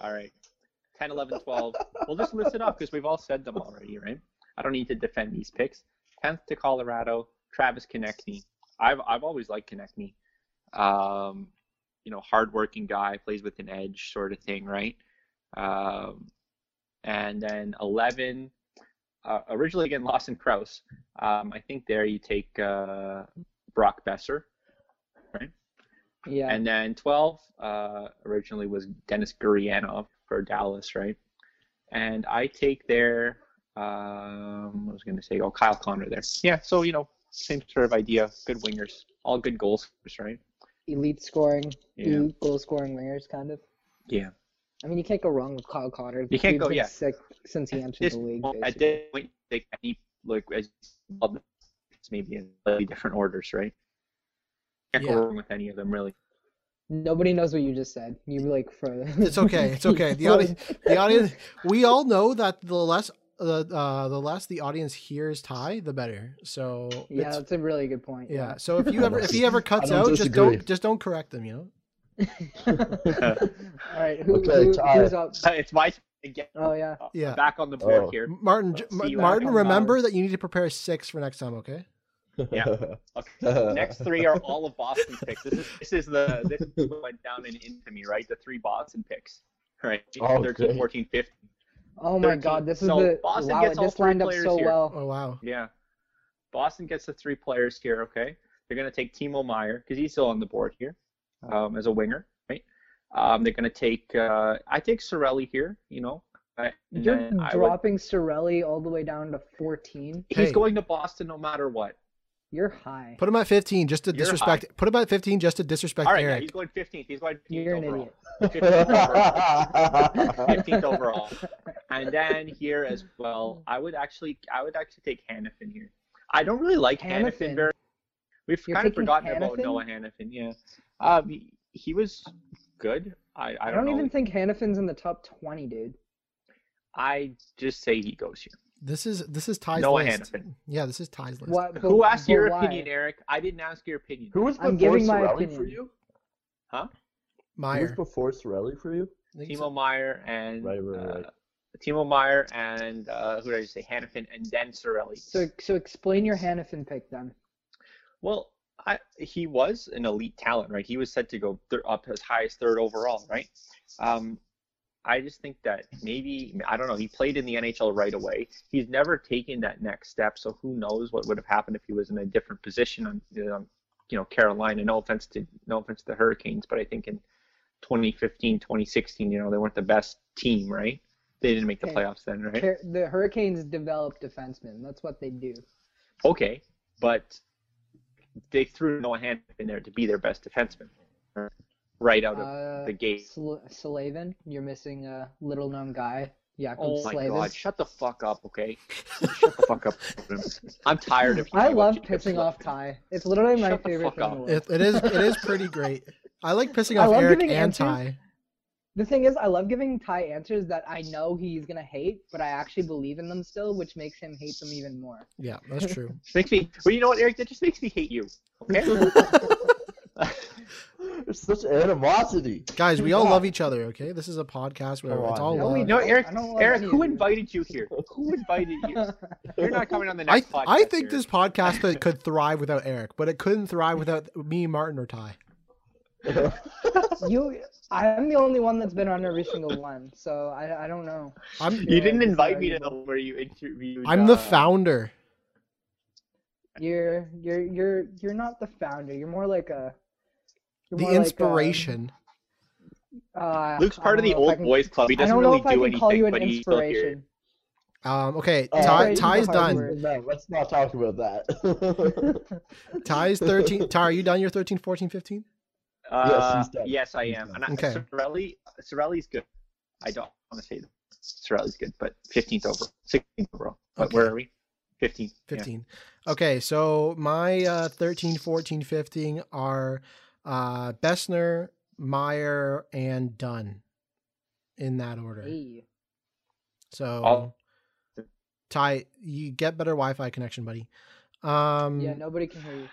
All right, ten, eleven, twelve. We'll just list it off because we've all said them already, right? I don't need to defend these picks. Tenth to Colorado, Travis Konecny. I've I've always liked Konecny. Um. You know, hardworking guy, plays with an edge sort of thing, right? Um, and then eleven, uh, originally again, Lawson Crouse. Um, I think there you take uh, Brock Boeser, right? Yeah. And then twelve, uh, originally was Dennis Gurianov for Dallas, right? And I take there, um, I was going to say, oh, Kyle Connor there. Yeah, so, you know, same sort of idea, good wingers, all good goals, right? Elite scoring, yeah. Elite goal-scoring wingers, kind of. Yeah. I mean, you can't go wrong with Kyle Connor. You can't go, yeah. Sick since he entered the league. Well, at this point, they can like as maybe in slightly different orders, right? Can't yeah. go wrong with any of them, really. Nobody knows what you just said. You like for. It's okay. It's okay. The audience. The audience. We all know that the less the uh, the less the audience hears Ty, the better. So yeah, that's a really good point. Yeah. yeah. So if you ever if he ever cuts out, disagree. just don't just don't correct him. You know. All right. Who, okay, who, who's up? It's my again. Oh yeah. Yeah. Back on the board oh. here, Martin. Martin, Martin remember dollars. that you need to prepare six for next time. Okay. Yeah. Okay. Next three are all of Boston picks. This is this is the this is what went down in infamy, right? The three Boston picks, right? Oh, thirteen, fourteen, fifteen. Oh my God! This is so the Boston wow, gets all three lined up so here. well. Oh wow! Yeah, Boston gets the three players here. Okay, they're gonna take Timo Meier because he's still on the board here, um, as a winger, right? Um, they're gonna take uh, I take Cirelli here. You know, I, you're dropping would... Cirelli all the way down to fourteen. He's hey. going to Boston no matter what. You're high. Put him at fifteen just to You're disrespect. High. Put him at fifteen just to disrespect All right, Eric. Yeah, he's going fifteenth. He's going fifteenth You're overall. an idiot. fifteenth overall. And then here as well, I would actually, I would actually take Hanifin here. I don't really like Hanifin, Hanifin very. We've You're kind of forgotten Hanifin? about Noah Hanifin. Yeah, um, he, he was good. I, I don't, I don't know. even think Hanifin's in the top twenty, dude. I just say he goes here. This is this is Ty's Noah list. Hanifin. Yeah, this is Ty's list. What, but, Who asked your why? opinion, Eric? I didn't ask your opinion. Who was I'm before Cirelli for you? Huh? Meier. Who was before Cirelli for you? Timo so. Meier and right, right, right. Uh, Timo Meier and uh, who did I just say? Hanifin and then Cirelli. So so explain your Hanifin pick then. Well, I, he was an elite talent, right? He was set to go th- up as high as third overall, right? Um, I just think that maybe, I don't know, he played in the N H L right away. He's never taken that next step, so who knows what would have happened if he was in a different position on, on you know, Carolina. No offense to no offense to the Hurricanes, but I think in twenty fifteen, twenty sixteen, you know, they weren't the best team, right? They didn't make the okay. playoffs then, right? The Hurricanes develop defensemen. That's what they do. Okay, but they threw Noah Hanifin in there to be their best defenseman, right? Right out of uh, the gate. Sl- Slavin, you're missing a little known guy. Jakob oh my Slavin. God! Shut the fuck up, okay? Shut the fuck up. I'm tired of. I love pissing off Ty. It's literally my Shut favorite thing. In the world. It, it is. It is pretty great. I like pissing off Eric and answers. Ty. The thing is, I love giving Ty answers that I know he's gonna hate, but I actually believe in them still, which makes him hate them even more. Yeah, that's true. Makes me. Well, you know what, Eric? That just makes me hate you. Okay. There's such animosity. Guys, we all yeah. love each other, okay? This is a podcast where it's all no, love. No, Eric, Eric, who invited you here? Who invited you? You're not coming on the next I, podcast. I think Eric. This podcast could thrive without Eric, but it couldn't thrive without me, Martin, or Ty. you, I'm the only one that's been on every single one, so I, I don't know. I'm, you didn't invite me to the where you interviewed. I'm uh, the founder. You're, you're, you're, you're not the founder. You're more like a. The inspiration. Like, um, uh, Luke's part of the old can, boys club. He doesn't really do anything, but I don't know if I can call you an inspiration. Um, okay, uh, Ty, Ty's done. No, let's not talk about that. Ty's thirteen. Ty, are you done your thirteen, fourteen, fifteen? Uh, yes, he's done. Yes, I am. And I, okay. Cirelli, Cirelli's good. I don't want to say that. Cirelli's good, but fifteenth overall. sixteenth overall. But okay. Where are we? fifteen. fifteen. Yeah. Okay, so my uh, thirteen, fourteen, fifteen are... Uh, Besner, Meier, and Dunn, in that order. Hey. So, oh. Ty, you get better Wi-Fi connection, buddy. Um, yeah, nobody can hear you.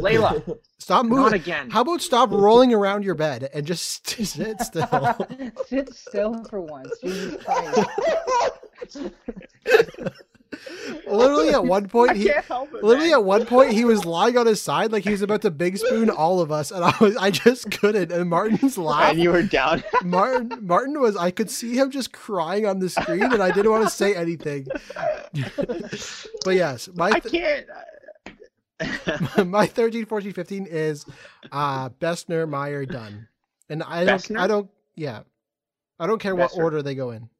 Layla, stop moving. Not again. How about stop rolling around your bed and just sit still? Sit still for once. Jesus Christ. Literally at one point, he, it, literally at one point, he was lying on his side like he was about to big spoon all of us, and I was, I just couldn't. And Martin's laughing. And you were down. Martin, Martin was. I could see him just crying on the screen, and I didn't want to say anything. But yes, my th- I can't. My thirteen, fourteen, fifteen is uh, Besner, Meier, Dunn, and I don't, Besner? I don't, yeah, I don't care Besser. What order they go in.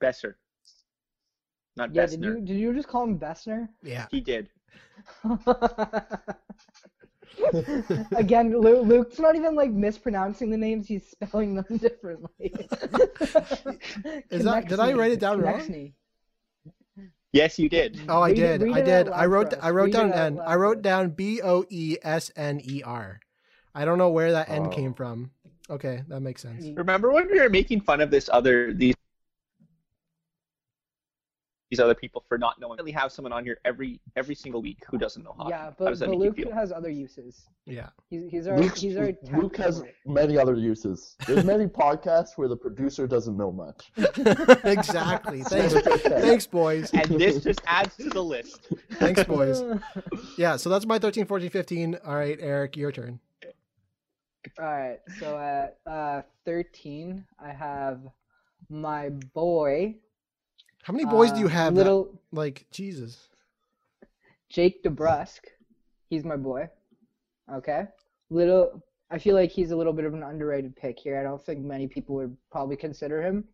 Besser. Not yeah, Besner. Did you, did you just call him Besner? Yeah. He did. Again, Luke, Luke's not even like mispronouncing the names. He's spelling them differently. Is that, did I write it down Konecny. Wrong? Yes, you did. Oh, I read, did. Read I did. I wrote, I wrote read down N. I wrote down B O E S N E R. I don't know where that oh. N came from. Okay, that makes sense. Remember when we were making fun of this other, these These other people for not knowing. Really have someone on here every every single week who doesn't know hockey. Yeah, but, but Luke has other uses. Yeah, he's he's our Luke, he's our Luke has many other uses. There's many podcasts where the producer doesn't know much. Exactly. Thanks, thanks, boys. And this just adds to the list. Thanks, boys. Yeah, so that's my thirteen, fourteen, fifteen. All right, Eric, your turn. All right, so at uh, thirteen, I have my boy. How many boys uh, do you have? Little that, like Jesus. Jake DeBrusk, he's my boy. Okay, little. I feel like he's a little bit of an underrated pick here. I don't think many people would probably consider him,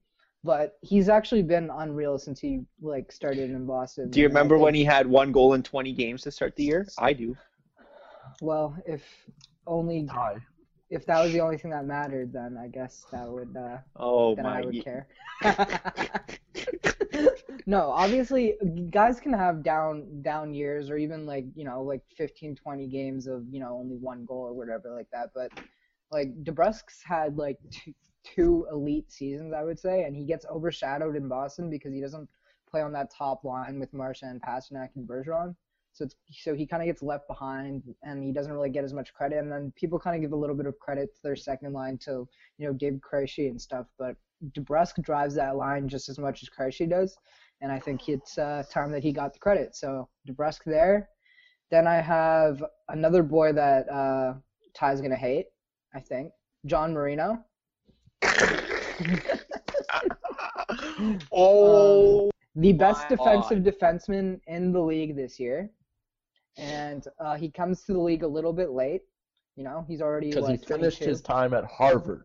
but he's actually been unreal since he like started in Boston. Do you remember when he had one goal in twenty games to start the year? I do. Well, if only. Hi. If that was the only thing that mattered, then I guess that would. Uh, oh then my! I would ye- care. No, obviously, guys can have down down years, or even like you know, like fifteen, twenty games of you know only one goal or whatever like that. But like DeBrusk's had like two, two elite seasons, I would say, and he gets overshadowed in Boston because he doesn't play on that top line with Marchand, Pasternak, and Bergeron. So it's, so he kind of gets left behind, and he doesn't really get as much credit. And then people kind of give a little bit of credit to their second line to, you know, Gabe Krejci and stuff. But DeBrusk drives that line just as much as Krejci does, and I think it's uh, time that he got the credit. So DeBrusk there. Then I have another boy that uh, Ty's going to hate, I think. John Marino. oh, um, the best defensive God. defenseman in the league this year. And uh, he comes to the league a little bit late. You know, he's already, because like, he finished twenty-two. His time at Harvard.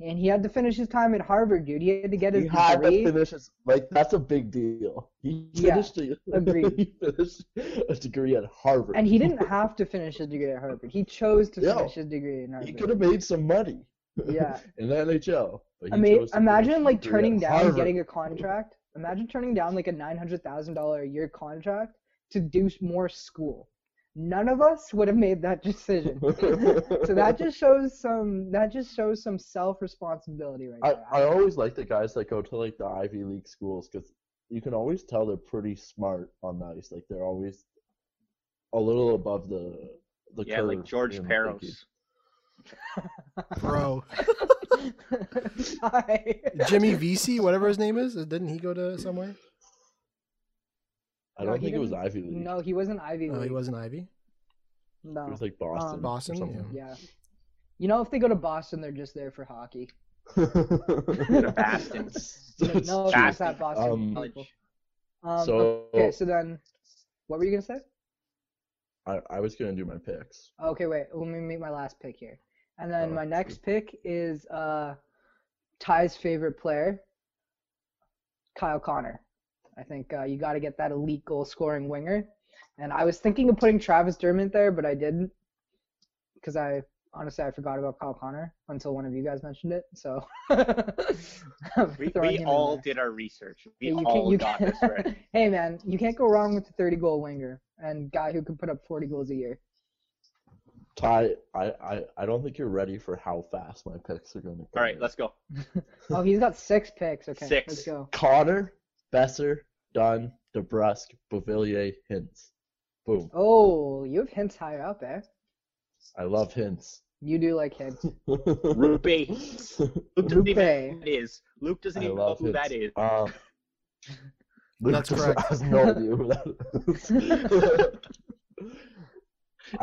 And he had to finish his time at Harvard, dude. He had to get his he degree. He had to finish his, like, that's a big deal. He finished, yeah, a, agreed. He finished a degree at Harvard. And he didn't have to finish his degree at Harvard. He chose to yeah. finish his degree at Harvard. He could have made some money yeah. in the N H L. But he I mean, chose to imagine, like, turning down Harvard. Getting a contract. Imagine turning down, like, a nine hundred thousand dollars a year contract to do more school. None of us would have made that decision. So that just shows some that just shows some self-responsibility right now. I, I always like the guys that go to, like, the Ivy League schools, because you can always tell they're pretty smart on the ice. Like, they're always a little above the the yeah, curve. Yeah, like George you know, Peros. Bro. Jimmy Vesey, whatever his name is, didn't he go to somewhere? I don't no, think it was Ivy League. No, he wasn't Ivy League. Oh, he wasn't Ivy? No. It was like Boston. Um, Boston? Yeah. yeah. You know, if they go to Boston, they're just there for hockey. Boston. No, that's not Boston. Um, um, so, okay, so then, what were you going to say? I, I was going to do my picks. Okay, wait. Let me make my last pick here. And then uh, my next pick is uh, Ty's favorite player, Kyle Connor. I think uh, you got to get that elite goal-scoring winger. And I was thinking of putting Travis Dermott there, but I didn't, because I honestly I forgot about Kyle Connor until one of you guys mentioned it. So we, we all did our research. We hey, all can, got can, this right. Hey, man, you can't go wrong with a thirty-goal winger and guy who can put up forty goals a year. Ty, I, I, I don't think you're ready for how fast my picks are going to go. All right, let's go. Oh, he's got six picks. Okay, six. Let's go. Connor, Boeser, Dunn, DeBrusk, Beauvillier, Hintz. Boom. Oh, you have Hintz higher up there. Eh? I love Hintz. You do like Hintz. Roope Hintz. Luke doesn't even know who that is. Luke doesn't I even know who Hintz. That is. Um, Luke has no idea who that is.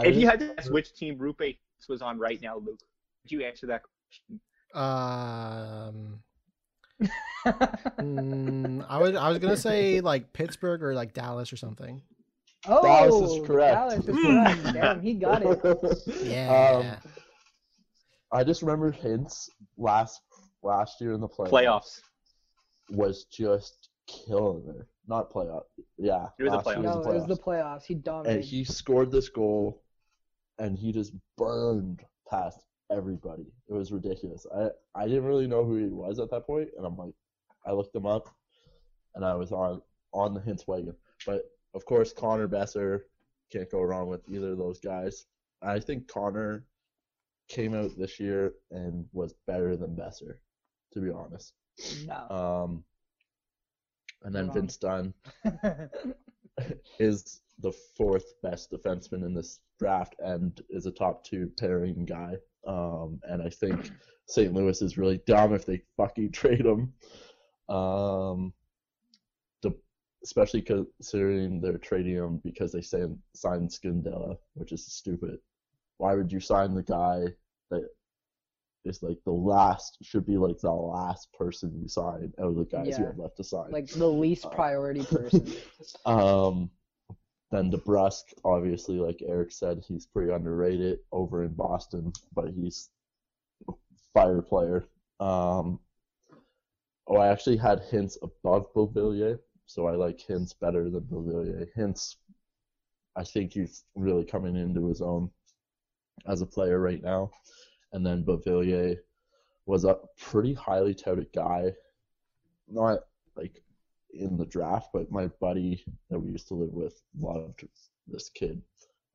If you had to ask which team Roope Hintz was on right now, Luke, would you answer that question? Um... mm, I would. I was gonna say like Pittsburgh or like Dallas or something. Oh, Dallas is correct. Dallas is correct. Damn, he got it. Yeah. Um, I just remember Hintz last last year in the playoffs. Playoffs was just killing it. Not playoff. Yeah. It was the playoffs. No, it was the playoffs. He dominated. And he scored this goal, and he just burned past everybody. It was ridiculous. I, I didn't really know who he was at that point, and I'm like, I looked him up, and I was on on the Hintz wagon. But of course, Connor, Boeser, can't go wrong with either of those guys. I think Connor came out this year and was better than Boeser, to be honest. No. Um, and then Vince Dunn is the fourth best defenseman in this draft and is a top two pairing guy. Um, and I think Saint Louis is really dumb if they fucking trade him, um, to, especially considering they're trading him because they signed Scandella, which is stupid. Why would you sign the guy that is like the last, should be like the last person you sign out of the guys yeah. you have left to sign? Like the least priority uh, person. um, Then DeBrusk, obviously, like Eric said, he's pretty underrated over in Boston, but he's a fire player. Um, oh, I actually had Hintz above Beauvillier, so I like Hintz better than Beauvillier. Hintz, I think he's really coming into his own as a player right now. And then Beauvillier was a pretty highly touted guy. Not, like, in the draft, but my buddy that we used to live with loved this kid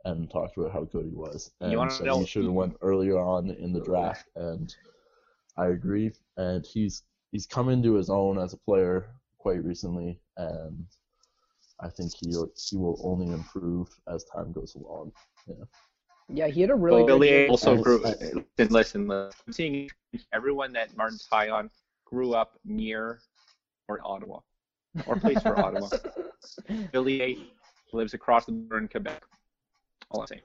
and talked about how good he was. And you so know? He should have went earlier on in the draft, and I agree. And he's he's come into his own as a player quite recently, and I think he he will only improve as time goes along. Yeah. Yeah, he had a really Billy good also grew. Listen, listen, I'm seeing everyone that Martin's high on grew up near or in Ottawa. Or place for Ottawa. Billy lives across the border in Quebec. all I'm saying.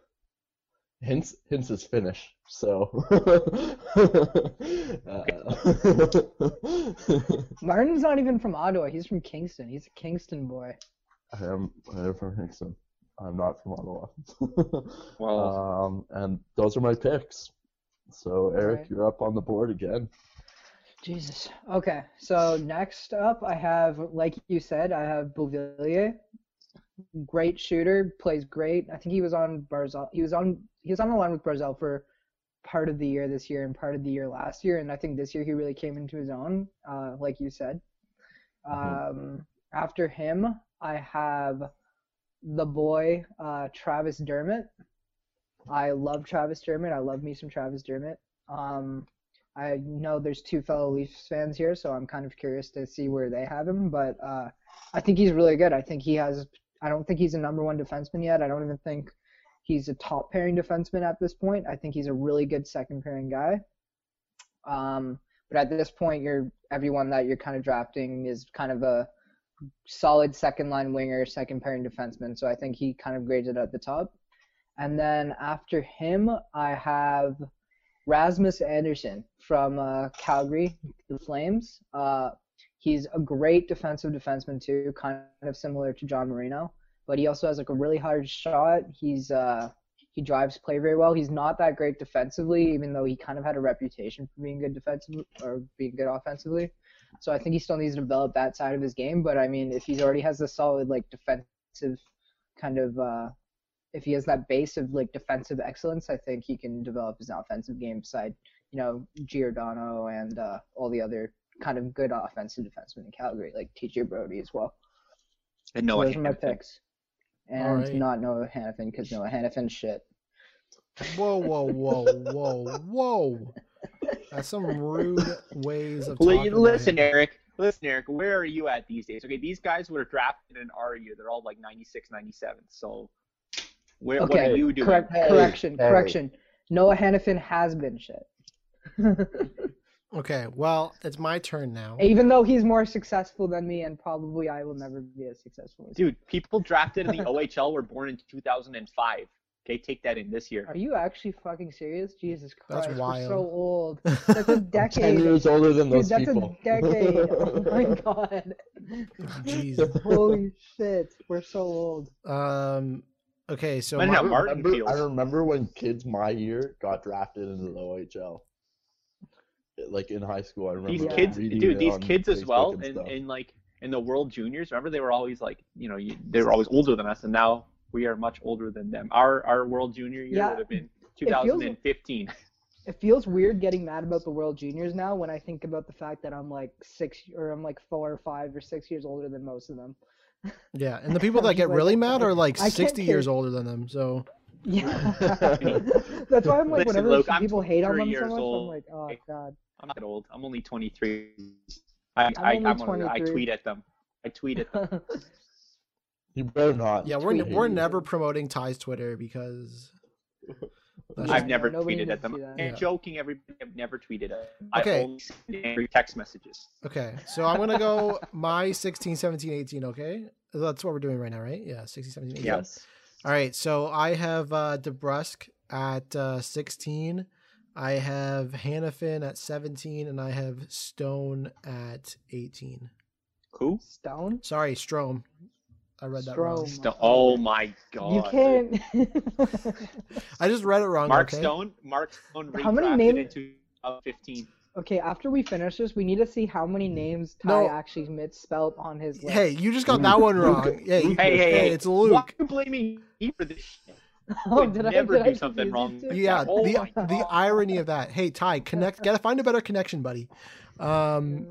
Hintz, Hintz is Finnish, so. uh. Martin's not even from Ottawa. He's from Kingston. He's a Kingston boy. I am. I am from Kingston. I'm not from Ottawa. Well, um, and those are my picks. So Eric, right. You're up on the board again. Jesus. Okay. So next up, I have, like you said, I have Beauvillier. Great shooter, plays great. I think he was on Barzal. He was on. He was on the line with Barzal for part of the year this year and part of the year last year. And I think this year he really came into his own, uh, like you said. Um, mm-hmm. After him, I have the boy uh, Travis Dermott. I love Travis Dermott. I love me some Travis Dermott. Um, I know there's two fellow Leafs fans here, so I'm kind of curious to see where they have him. But uh, I think he's really good. I think he has. I don't think he's a number one defenseman yet. I don't even think he's a top-pairing defenseman at this point. I think he's a really good second-pairing guy. Um, but at this point, you're everyone that you're kind of drafting is kind of a solid second-line winger, second-pairing defenseman. So I think he kind of grades it at the top. And then after him, I have Rasmus Andersson from uh, Calgary, the Flames. Uh, He's a great defensive defenseman too, kind of similar to John Marino, but he also has like a really hard shot. He's uh, he drives play very well. He's not that great defensively, even though he kind of had a reputation for being good defensively or being good offensively. So I think he still needs to develop that side of his game. But I mean, if he already has a solid like defensive kind of, uh, if he has that base of like defensive excellence, I think he can develop his offensive game side. You know, Giordano and uh, all the other kind of good offensive defenseman in Calgary, like T J Brody as well. And Noah Hanifin. Those are my picks. And right. Not Noah Hanifin, because Noah Hanifin's shit. Whoa, whoa, whoa, whoa, whoa. That's some rude ways of talking. Listen, about Eric. Listen, Eric, where are you at these days? Okay, these guys were drafted in our year. They're all like ninety-six, ninety-seven. So where, okay, what are you doing? Correct, hey, correction, hey. correction. Noah Hanifin has been shit. Okay, well, it's my turn now. Even though he's more successful than me, and probably I will never be as successful as Dude, people drafted in the O H L were born in two thousand five. Okay, take that in this year. Are you actually fucking serious? Jesus Christ, that's wild. We're so old. That's a decade. ten years older than those Dude, people. That's a decade. Oh, my God. Jeez. Holy shit, we're so old. Um... Okay, so... I, my, Martin remember, I remember when kids my year got drafted into the O H L. Like in high school, I remember these kids, dude. These kids as well, and, and like in the World Juniors, remember they were always like, you know, you, they were always older than us, and now we are much older than them. Our our World Junior year yeah, would have been two thousand fifteen. It feels, it feels weird getting mad about the World Juniors now when I think about the fact that I'm like six or I'm like four or five or six years older than most of them. Yeah, and the people that get like, really mad are like sixty years older than them. So. Yeah, that's why I'm like, Listen, whenever Luke, people hate on them so much, old. I'm like, oh God. I'm not that old. I'm only twenty-three. I I'm I, only I'm twenty-three. Only, I tweet at them. I tweet at them. You better not. Yeah, we're tweet we're you. never promoting Ty's Twitter because that's I've never yeah, tweeted at them. I'm yeah. joking. Everybody, I've never tweeted at them. Okay. I only send angry text messages. Okay, so I'm gonna go my sixteen, seventeen, eighteen. Okay, that's what we're doing right now, right? Yeah, sixteen, seventeen, eighteen. Yes. All right, so I have uh, DeBrusk at uh, sixteen. I have Hanifin at seventeen, and I have Stone at eighteen. Who? Stone? Sorry, Strome. I read that Strome. wrong. Sto- oh my God! You can't. I just read it wrong. Mark okay? Stone. Mark Stone. How many names? Into uh, fifteen. Okay, after we finish this, we need to see how many names Ty no. actually misspelled on his list. Hey, you just got that one wrong. Yeah, you, hey, hey, hey, hey, it's Luke. Why are you blaming me for this shit? Oh, did I never do something wrong? Yeah, oh the the irony of that. Hey, Ty, connect. Get find a better connection, buddy. Um,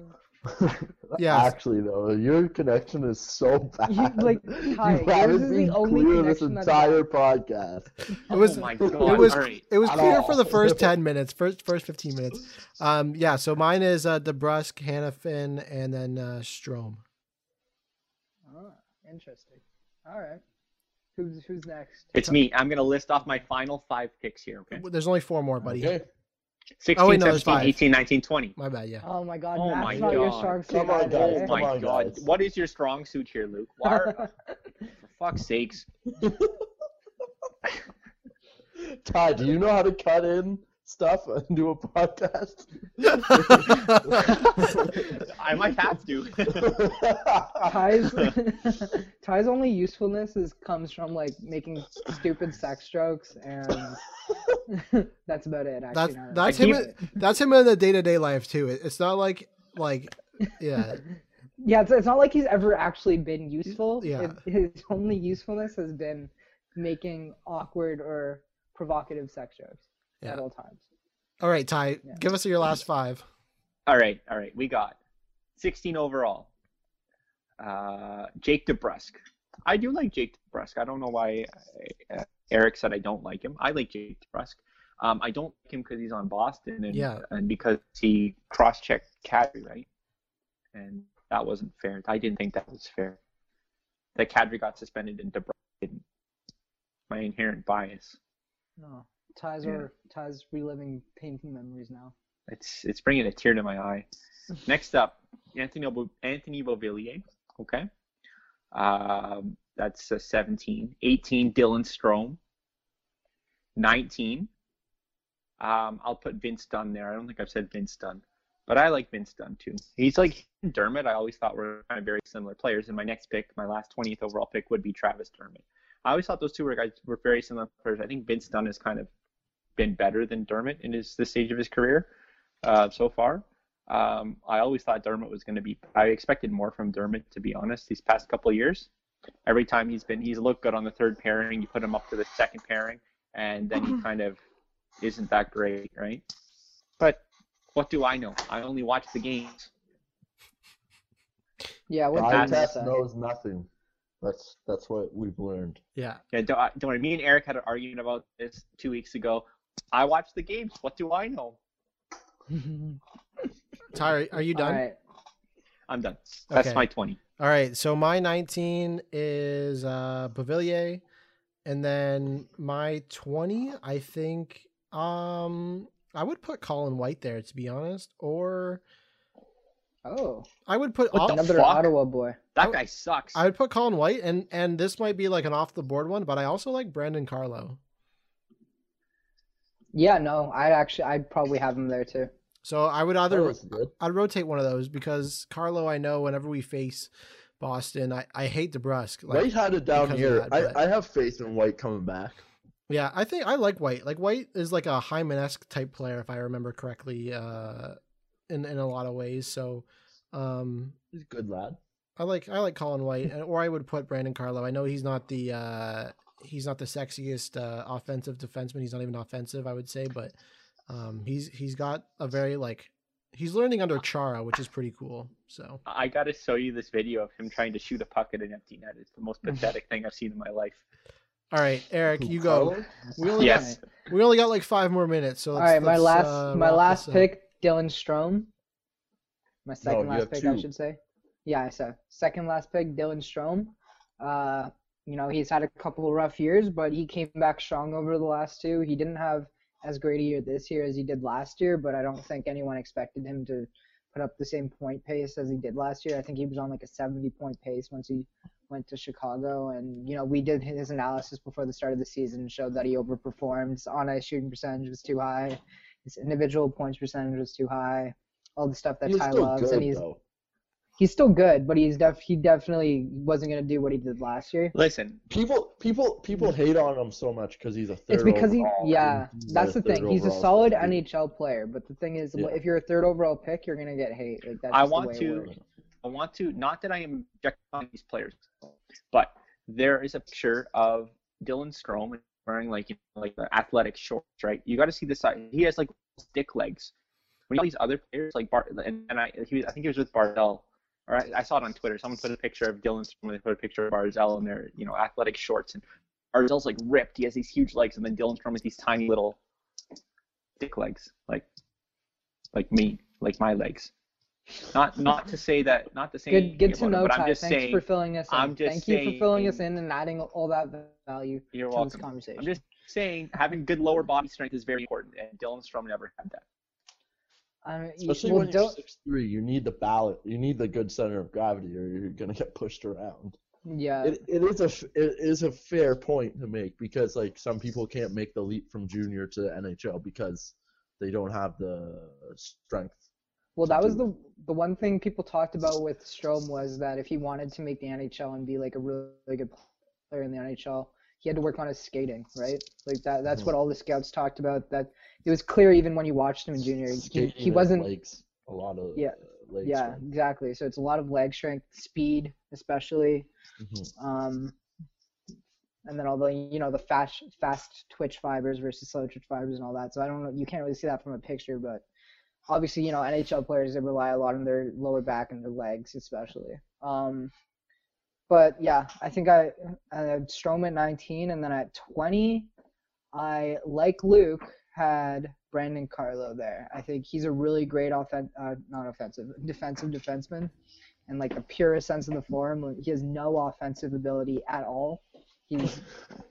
yeah. Actually, though, your connection is so bad. You, like, Ty, this is the only connection this entire that podcast. It was, oh my God. It was, right. it was clear all. for the first ten minutes, first first fifteen minutes. Um, yeah. So mine is uh, DeBrusk, Hanifin, and then uh, Strome. Oh, interesting. All right. Who's who's next? It's me. I'm gonna list off my final five picks here. Okay. There's only four more, buddy. Okay. sixteen, oh, wait, no, seventeen, eighteen, nineteen, twenty. My bad, yeah. Oh, my God. Oh, Matt's my not God. Your strong suit Come on, guys. Oh, my on, God. Guys. What is your strong suit here, Luke? Why are... For fuck's sakes. Ty, do you know how to cut in stuff into a podcast? I might have to. Ty's, Ty's only usefulness is comes from like making stupid sex jokes, and that's about it. Actually, that's that's him. Keep... That's him in the day-to-day life too. It's not like like yeah. Yeah, it's, it's not like he's ever actually been useful. Yeah. It, his only usefulness has been making awkward or provocative sex jokes yeah. at all times. All right, Ty, yeah. give us your last five. All right, all right. We got sixteen overall. Uh, Jake DeBrusk. I do like Jake DeBrusk. I don't know why I, uh, Eric said I don't like him. I like Jake DeBrusk. Um, I don't like him because he's on Boston and, yeah. and because he cross-checked Kadri, right? And that wasn't fair. I didn't think that was fair. That Kadri got suspended and DeBrusk didn't. My inherent bias. No, Ty's yeah. are Ty's reliving painful memories now. It's it's bringing a tear to my eye. Next up, Anthony Anthony Beauvillier. Okay, um, that's a seventeen. eighteen, Dylan Strome. nineteen. Um, I'll put Vince Dunn there. I don't think I've said Vince Dunn. But I like Vince Dunn, too. He's like Dermott. I always thought were kind of very similar players. And my next pick, my last twentieth overall pick, would be Travis Dermott. I always thought those two were guys were very similar players. I think Vince Dunn has kind of been better than Dermott in his this stage of his career uh, so far. Um, I always thought Dermott was going to be – I expected more from Dermott, to be honest, these past couple of years. Every time he's been – he's looked good on the third pairing. You put him up to the second pairing, and then he kind of isn't that great, right? But – what do I know? I only watch the games. Yeah, what Ty's knows nothing. That's that's what we've learned. Yeah. Yeah. Don't I, don't I, me and Eric had an argument about this two weeks ago. I watch the games. What do I know? Ty, are you done? All right. I'm done. That's okay. My twenty. All right. So my nineteen is uh, Beauvillier, and then my twenty, I think. Um. I would put Colin White there, to be honest, or oh, I would put what off- another Ottawa boy. That would, guy sucks. I would put Colin White, and and this might be like an off the board one, but I also like Brandon Carlo. Yeah, no, I actually I'd probably have him there too. So I would either I'd rotate one of those because Carlo, I know whenever we face Boston, I, I hate DeBrusk. Like, White had it down here. That, but... I I have faith in White coming back. Yeah, I think I like White. Like White is like a Hyman-esque type player, if I remember correctly, uh, in in a lot of ways. So, um, he's a good lad. I like I like Colin White, and, or I would put Brandon Carlo. I know he's not the uh, he's not the sexiest uh, offensive defenseman. He's not even offensive, I would say, but um, he's he's got a very like he's learning under Chara, which is pretty cool. So I gotta show you this video of him trying to shoot a puck at an empty net. It's the most pathetic thing I've seen in my life. All right, Eric, you go. We only yes. got, we only got like five more minutes, so let's, all right, my last uh, my last pick, Dylan Strome. My second no, last pick, two. I should say. Yeah, so second last pick, Dylan Strome. Uh, you know, he's had a couple of rough years, but he came back strong over the last two. He didn't have as great a year this year as he did last year, but I don't think anyone expected him to put up the same point pace as he did last year. I think he was on like a seventy-point pace once he went to Chicago, and, you know, we did his analysis before the start of the season, showed that he overperformed. On-ice shooting percentage was too high. His individual points percentage was too high. All the stuff that Ty loves. Good, and he's though. He's still good, but he's def he definitely wasn't going to do what he did last year. Listen, people people people hate on him so much because he's a third It's because he yeah, that's the thing. He's a solid N H L player, but the thing is, yeah. if you're a third overall pick, you're going to get hate. Like that's I just want the way to. It works. I want to, not that I am objectifying these players, but there is a picture of Dylan Strome wearing like you know, like the athletic shorts, right? You got to see the side. He has like stick legs. When you know these other players, like Bart, and, and I, he was, I think he was with Barzal, or I, I saw it on Twitter. Someone put a picture of Dylan Strome, they put a picture of Barzal in their, you know, athletic shorts, and Barzal's like ripped. He has these huge legs, and then Dylan Strome has these tiny little stick legs, like, like me, like my legs. Not not to say that not to say good good to know, Ty. Thanks saying, for filling us in. I'm just Thank saying, you for filling us in and adding all that value you're to welcome. This conversation. I'm just saying having good lower body strength is very important, and Dylan Strome never had that. Um, Especially well, when you're six three, you need the ballot. You need the good center of gravity, or you're gonna get pushed around. Yeah, it, it is a it is a fair point to make because like some people can't make the leap from junior to the N H L because they don't have the strength. Well, that was the the one thing people talked about with Strome was that if he wanted to make the N H L and be like a really, really good player in the N H L, he had to work on his skating, right? Like that that's mm-hmm. what all the scouts talked about. That it was clear even when you watched him in junior, skating he, he wasn't legs, a lot of yeah. Leg yeah, strength. Exactly. So it's a lot of leg strength, speed especially, mm-hmm. um, and then all the you know the fast fast twitch fibers versus slow twitch fibers and all that. So I don't know, you can't really see that from a picture, but obviously you know N H L players they rely a lot on their lower back and their legs especially. Um, but yeah, I think I I had Strome at nineteen, and then at twenty, I like Luke had Brandon Carlo there. I think he's a really great offen- uh, not offensive, defensive defenseman in like the purest sense of the form. He has no offensive ability at all. He's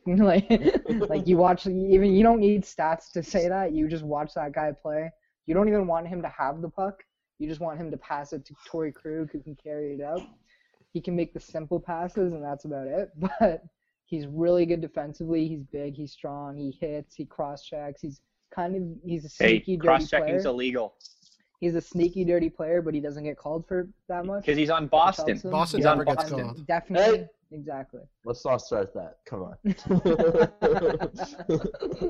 like, like you watch, even you don't need stats to say that. You just watch that guy play. You don't even want him to have the puck. You just want him to pass it to Torrey Krug who can carry it out. He can make the simple passes and that's about it. But he's really good defensively. He's big, he's strong, he hits, he cross-checks, he's kind of he's a sneaky hey, dirty player. Cross-checking's illegal. He's a sneaky dirty player, but he doesn't get called for that much. Because he's on Boston. Boston never yeah, gets called. Definitely. Hey. Exactly. Let's not start that. Come on.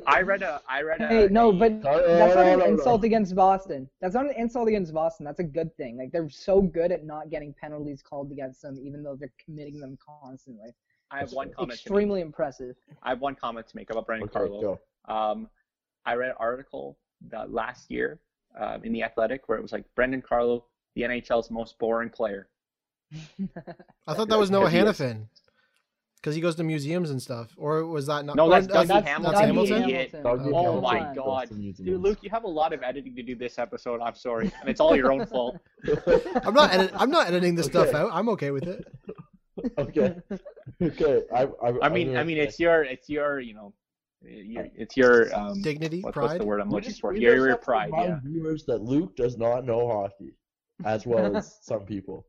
I read a I read a Hey, no, but that's not an insult against Boston. That's not an insult against Boston. That's a good thing. Like they're so good at not getting penalties called against them even though they're committing them constantly. I have one comment. Extremely impressive. I have one comment to make about Brandon Carlo. Um I read an article that last year um, in The Athletic where it was like, Brandon Carlo, the N H L's most boring player. I thought that was Noah Hanifin because he goes to museums and stuff. Or was that not? No, that's Dougie that's, Hamilton. That's Hamilton? Hamilton. Dougie oh, Hamilton. My God. Dude, Luke, you have a lot of editing to do this episode. I'm sorry. And it's all your own fault. I'm not edit- I'm not editing this okay. stuff out. I'm okay with it. Okay. Okay. I, I, I mean, I mean, it's your, it's your, you know, it's your um, dignity, what, pride. What's the word I'm looking for? Your, your pride. Yeah. Viewers that Luke does not know hockey, as well as some people.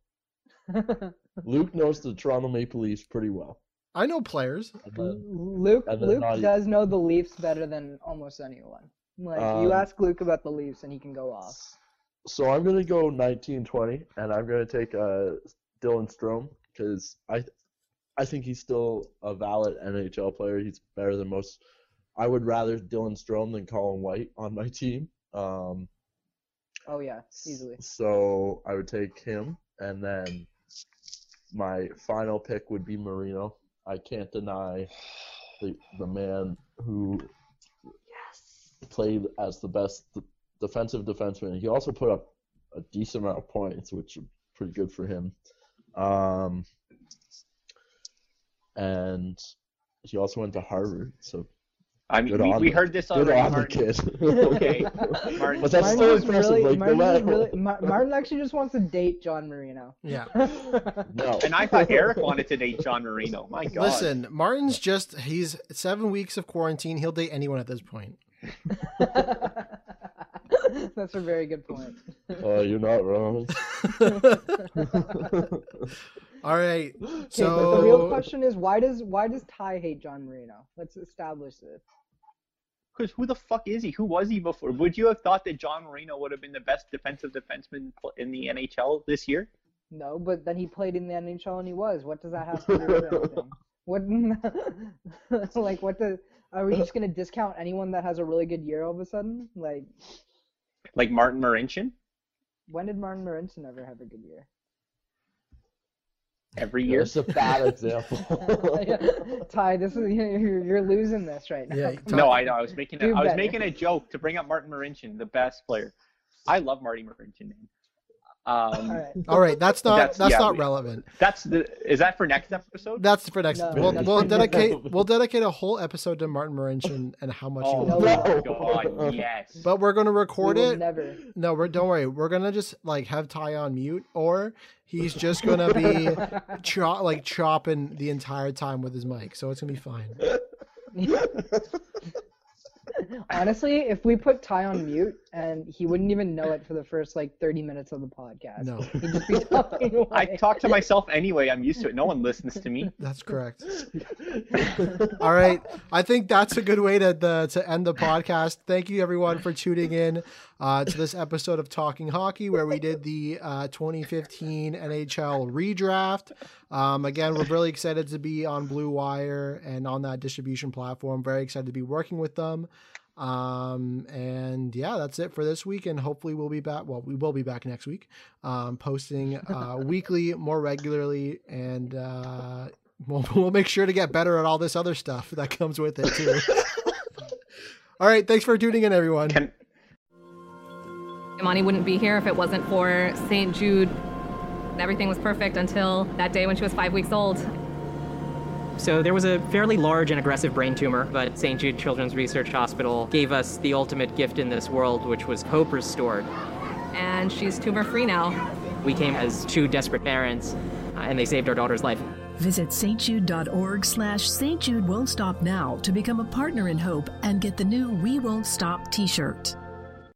Luke knows the Toronto Maple Leafs pretty well. I know players. Then, Luke Luke does even. know the Leafs better than almost anyone. Like um, you ask Luke about the Leafs and he can go off. So I'm gonna go nineteen twenty, and I'm gonna take uh, Dylan Strome because I I think he's still a valid N H L player. He's better than most. I would rather Dylan Strome than Colin White on my team. Um, oh yeah, easily. So I would take him, and then my final pick would be Marino. I can't deny the the man who yes. played as the best defensive defenseman. He also put up a decent amount of points, which is pretty good for him. Um, and he also went to Harvard, so. I mean, we, we heard this already. Good on Martin. Kid. Okay. Martin. But that's so impressive. Really, like, Martin, no really, Ma- Martin actually just wants to date John Marino. Yeah. No. And I thought Eric wanted to date John Marino. My God. Listen, Martin's just, he's seven weeks of quarantine. He'll date anyone at this point. That's a very good point. Oh, uh, you're not wrong. All right. Okay, so but the real question is why does why does Ty hate John Marino? Let's establish this. Because who the fuck is he? Who was he before? Would you have thought that John Marino would have been the best defensive defenseman in the N H L this year? No, but then he played in the N H L and he was. What does that have to do with anything? What? Like what the? Are we just gonna discount anyone that has a really good year all of a sudden? Like. Like Martin Marincin? When did Martin Marincin ever have a good year? Every year. It's a bad example. Yeah. Ty, this is you're, you're losing this right now. Yeah, no, I know. I was making a, I was making a joke to bring up Martin Marincin, the best player. I love Marty Marincin. Um, all right. All right, that's not that's, that's yeah, not we, relevant. That's the is that for next episode? That's for next. No, we'll, we'll dedicate we'll dedicate a whole episode to Martin Marincin and how much. Oh no, my God, yes. But we're gonna record we it. Never. No, we're don't worry. We're gonna just like have Ty on mute, or he's just gonna be chop like chopping the entire time with his mic, so it's gonna be fine. Honestly, if we put Ty on mute, and he wouldn't even know it for the first, like, thirty minutes of the podcast. No. He'd just be talking away. I talk to myself anyway. I'm used to it. No one listens to me. That's correct. All right. I think that's a good way to the, to end the podcast. Thank you, everyone, for tuning in uh, to this episode of Talking Hockey, where we did the uh, twenty fifteen N H L redraft. Um, again, we're really excited to be on Blue Wire and on that distribution platform. Very excited to be working with them. Um, and yeah, that's it for this week. And hopefully we'll be back. Well, we will be back next week, um, posting, uh, weekly, more regularly. And, uh, we'll, we'll make sure to get better at all this other stuff that comes with it too. All right. Thanks for tuning in, everyone. Can- Imani wouldn't be here if it wasn't for Saint Jude. Everything was perfect until that day when she was five weeks old. So there was a fairly large and aggressive brain tumor, but Saint Jude Children's Research Hospital gave us the ultimate gift in this world, which was hope restored. And she's tumor-free now. We came as two desperate parents, uh, and they saved our daughter's life. Visit stjude.org slash Saint Jude Won't Stop Now to become a partner in hope and get the new We Won't Stop t-shirt.